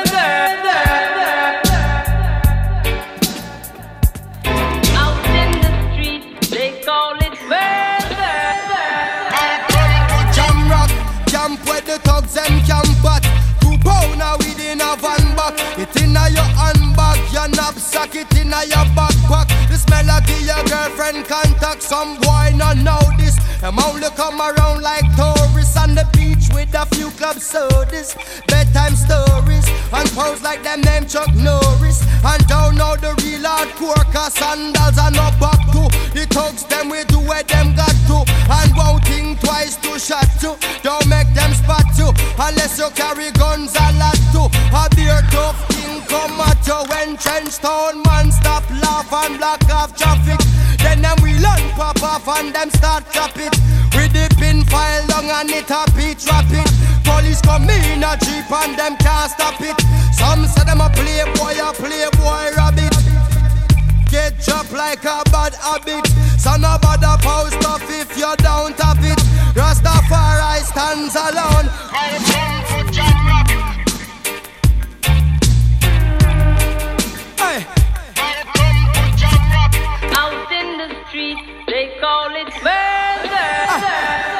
It inna your handbag, your knapsack, it inna your backpack. This melody your girlfriend contact. Some boy not know this. Them only come around like tourists on the beach with a few club sodas, bedtime stories, and pose like them named Chuck Norris. And don't know the real hardcore, cause sandals are no back to. The thugs them we do where them got to, and won't think twice to shot to. Don't make them spot you unless you carry guns a lot too. A beer tough thing come at you when trench town man stop laugh and block off traffic. Then them we learn pop off and them start chop it. We dip in file long and it happy trap it. Police come in a jeep and them can't stop it. Some say them a playboy, a playboy rabbit. Get chopped like a bad habit. So no bother post stuff if you don't have it. Rastafari stands alone. I come for John Rock. Hey. I come for John Rock. Out in the street, they call it murder.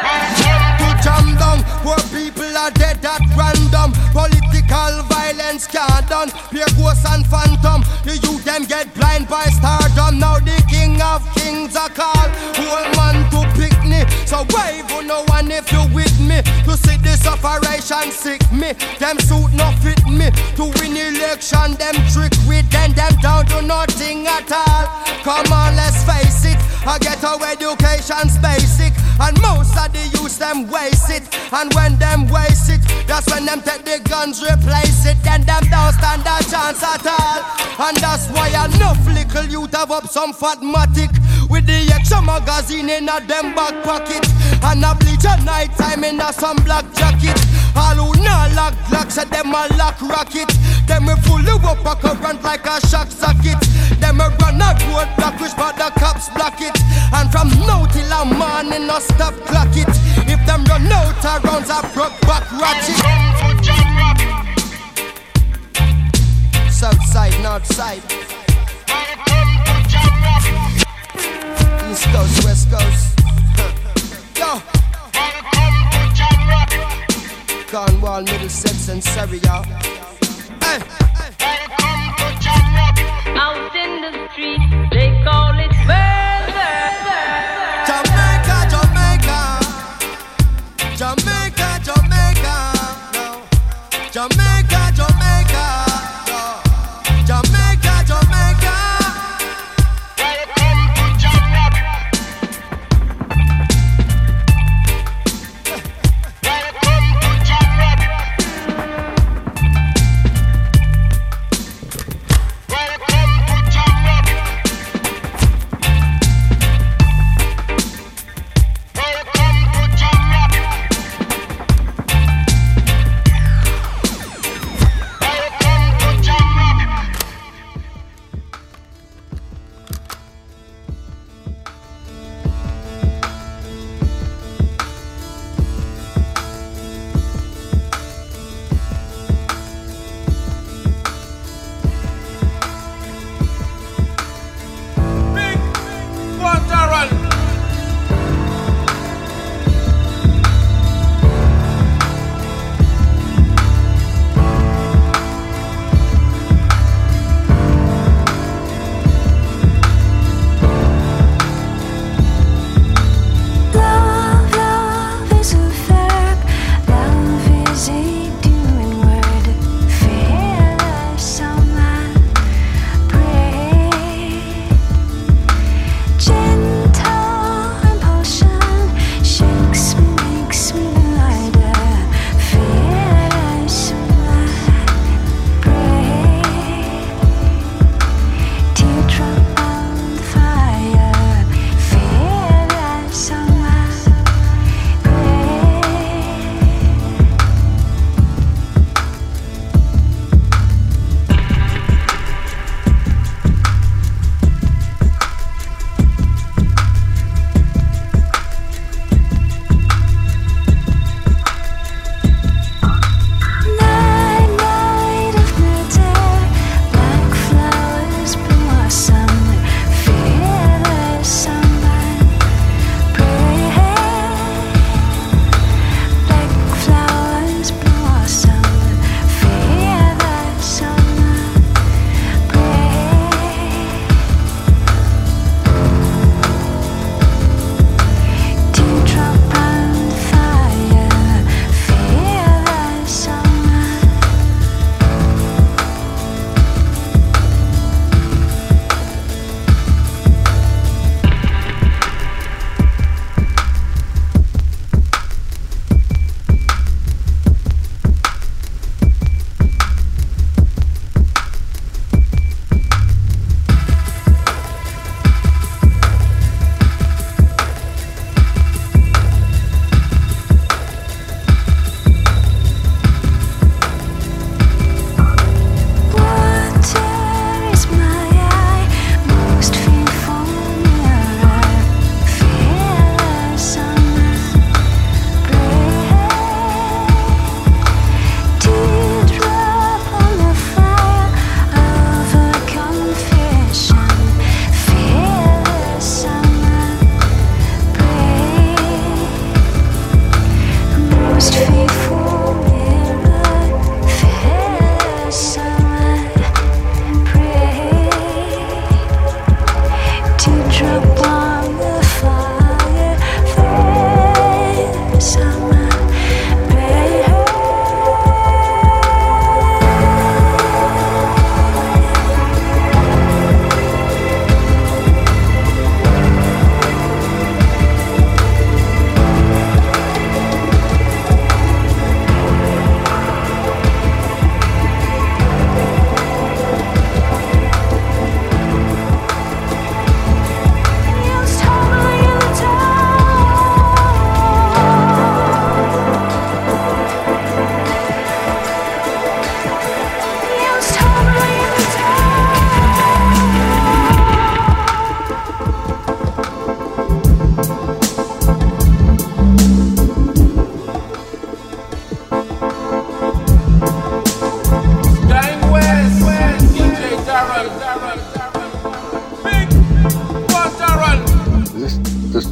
I come to jam down. Poor people are dead at random. Political violence can't done. Pure ghosts and phantom. The youth them get blind by stardom. Now the king of kings are called. Whole man to pick me. So wave on no one if you with me. To see this operation sick me. Them suit no fit me. To win election them trick with. Then them down to nothing at all. Come on, let's face it. I get our education's basic. And most of the youth them waste it. And when them waste it, that's when them take the guns, replace it. Then them don't stand a chance at all. And that's why enough little youth have up some fatmatic with the extra magazine in a them back pocket. And a bleach at night time in a some black jacket. All who not lock glocks at them a lock rocket. Them we pull you up a current like a shock socket. Them we run a road block which but the cops block it. And from now till a morning no stop clock it. If them run out of rounds I broke back ratchet. Come for John Rock. Southside, Northside. Come for John Rock. East Coast, West Coast. Yo. Come for John Rock. Cornwall, Middlesex and Surrey, y'all. Hey. Welcome to John Rock. Out in the street, they call it murder. Jamaica, Jamaica, Jamaica, Jamaica, no. Jamaica, Jamaica, no. Jamaica, Jamaica. Welcome to John Rock. Welcome to John Rock.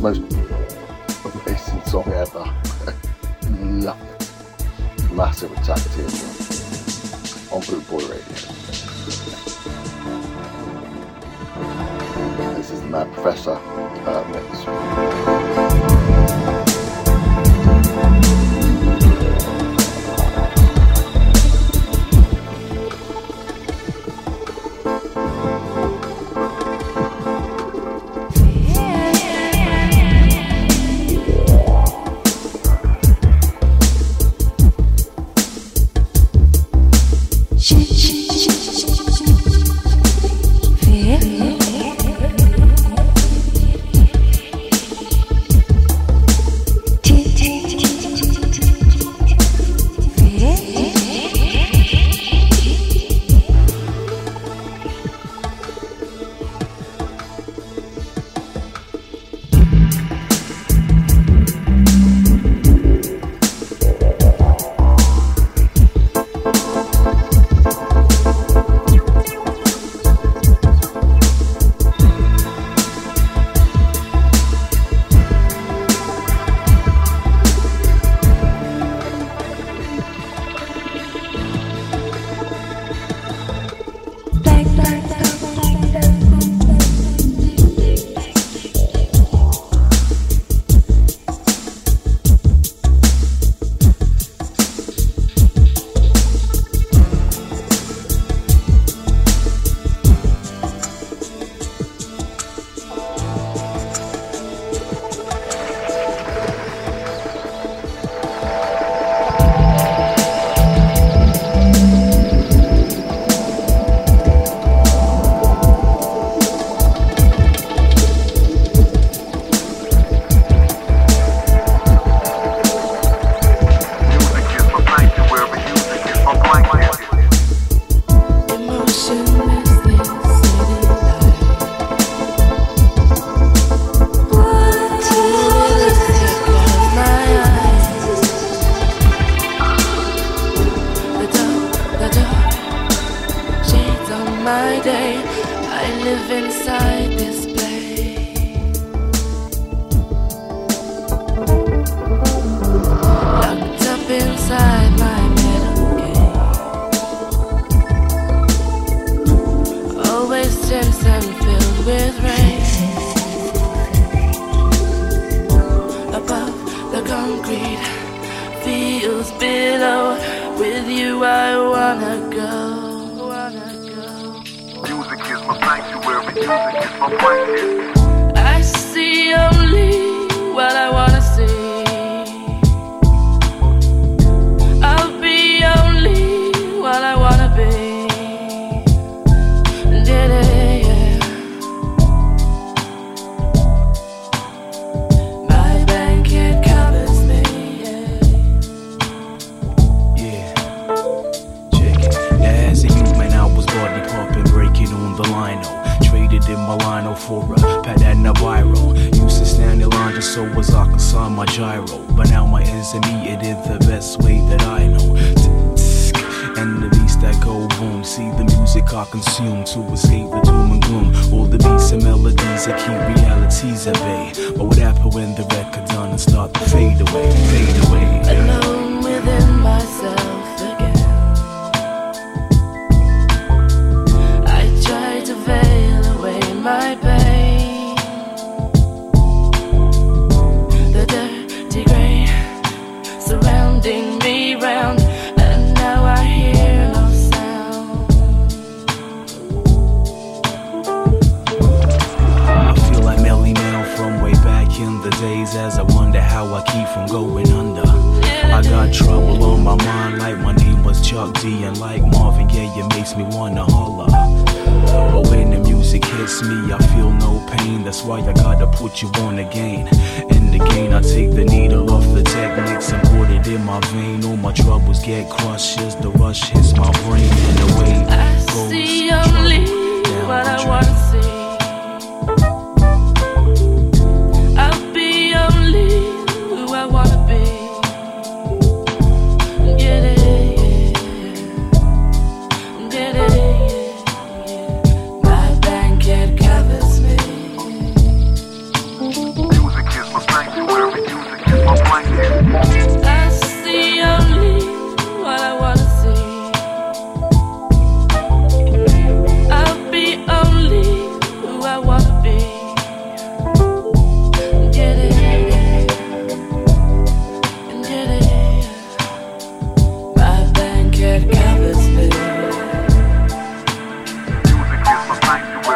most amazing song ever. Love it. Massive Attack Teardrop on Boot Boy Radio. This is the Mad Professor uh, mix.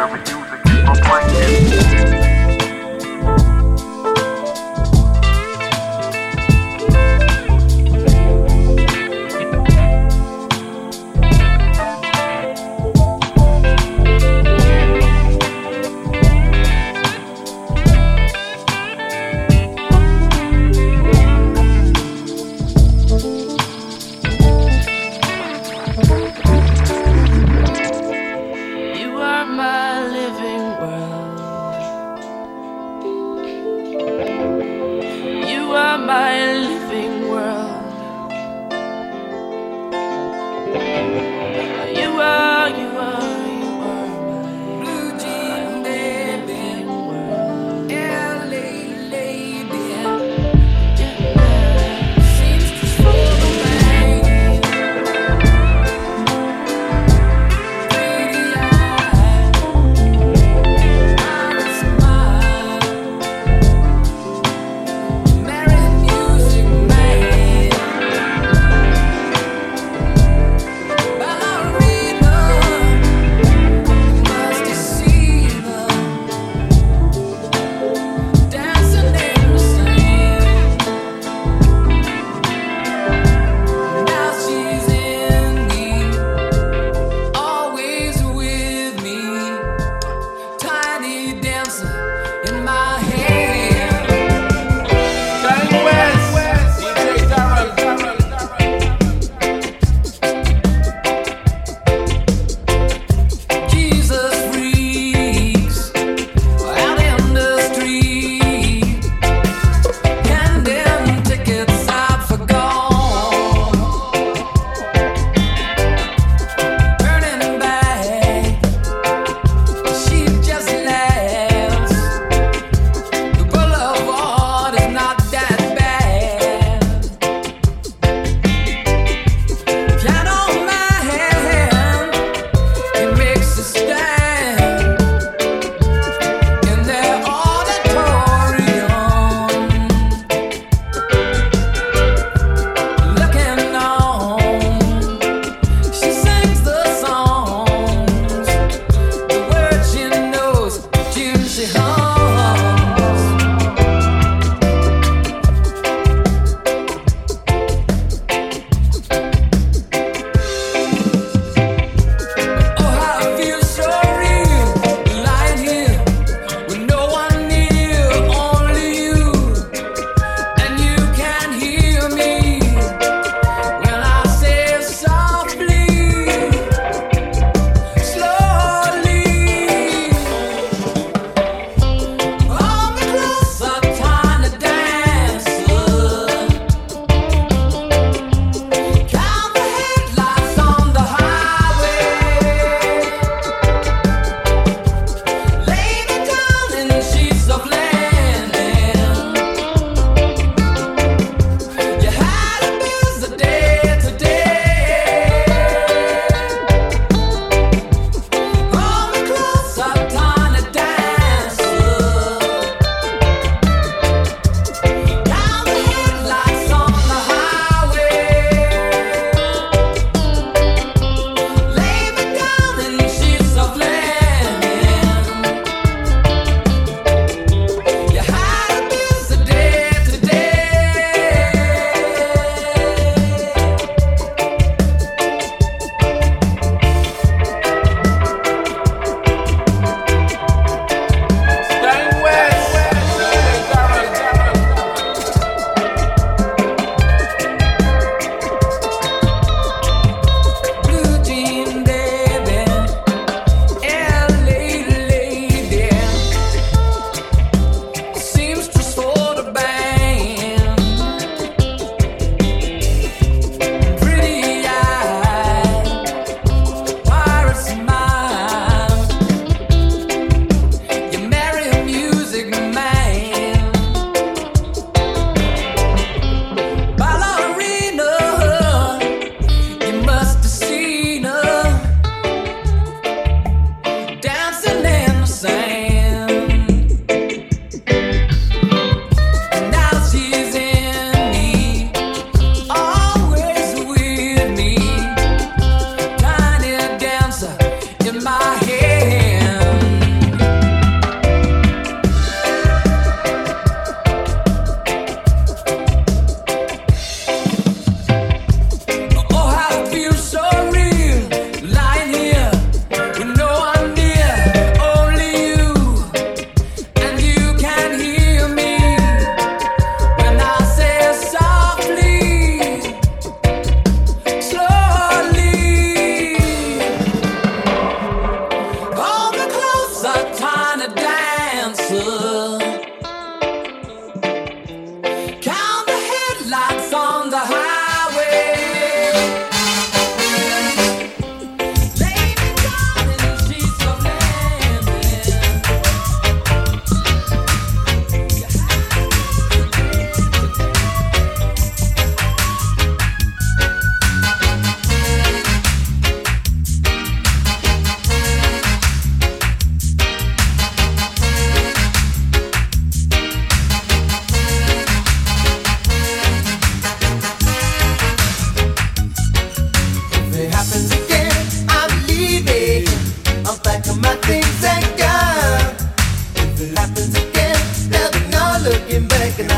My living.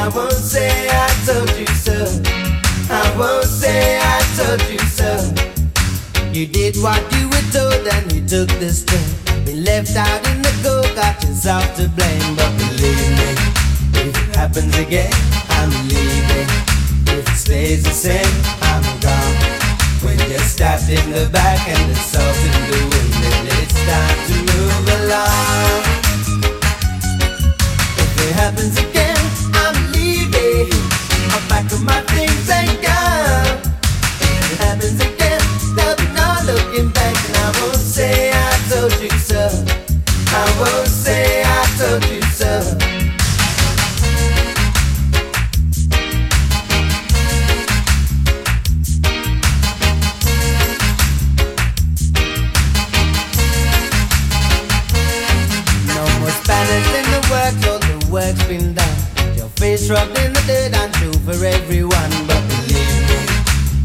I won't say I told you so. I won't say I told you so. You did what you were told and you took the step. Been left out in the cold, got yourself to blame. But believe me, if it happens again, I'm leaving. If it stays the same, I'm gone. When you're stabbed in the back and the salt in the wind, then it's time to move along. If it happens again, I'm leaving. I'll pack up my things and go. If it happens again, there'll be no looking back. And I won't say I told you so. I won't say I told you so. Work's been done, your face rubbed in the dirt and true for everyone. But believe me,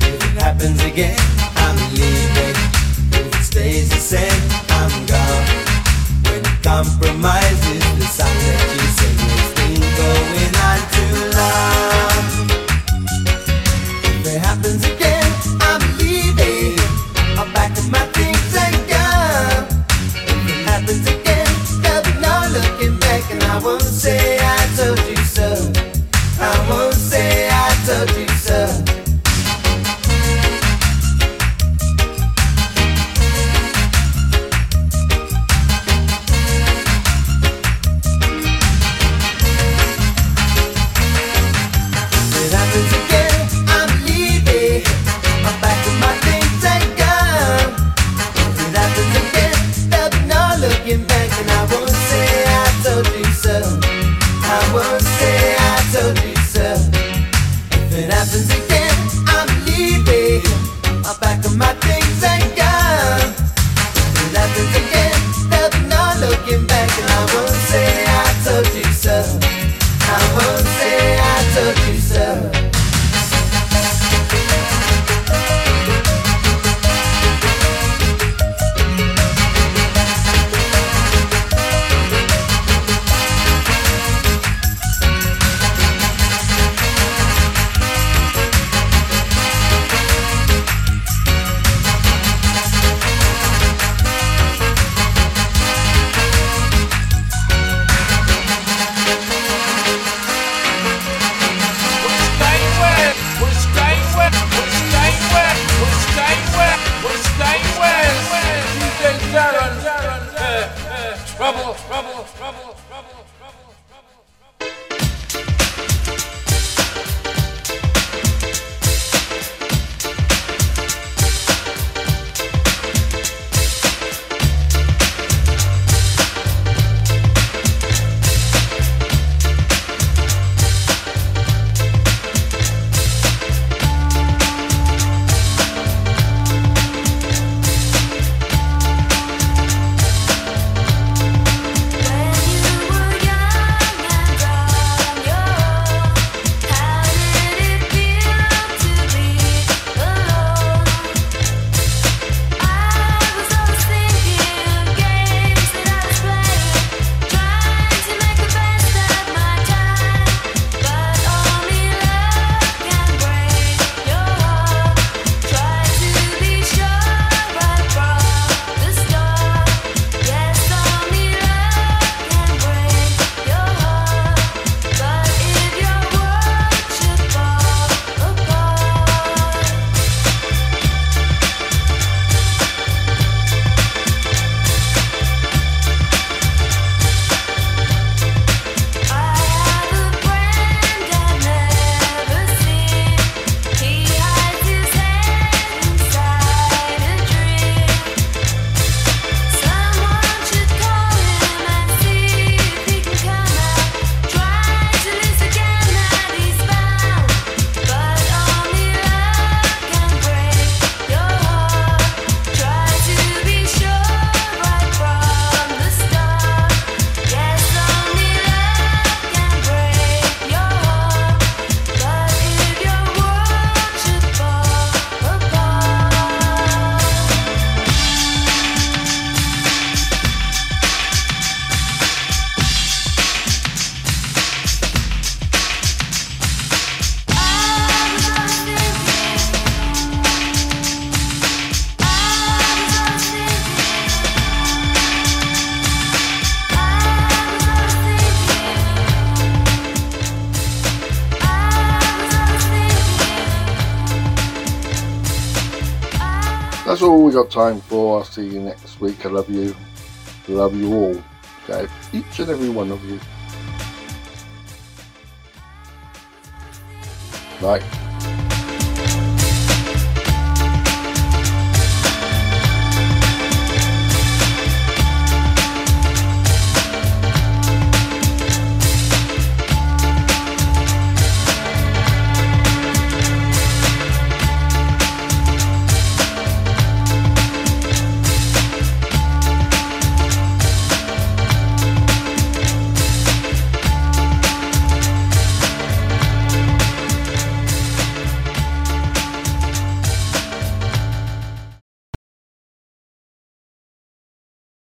if it happens again, I'm leaving. If it stays the same, I'm gone. When compromise is the song that you sing, it's been going on too long. If it happens again, I'm leaving. I'll back up my things and go. If it happens again, I won't say I told you so. I won't say I told you so. If it happens again, I'm leaving. I'm back to my things and gone. If it happens again, there'll be no looking back. And I won't say I told you so. I won't say I told you so. If it happens again, I'm leaving. I'll pack up my things and go. If it happens again, there'll be no looking back. And I won't say I told you so. I won't say I told you so. When you That's all we got time for. I'll see you next week. I love you. Love you all. Okay, each and every one of you. Bye.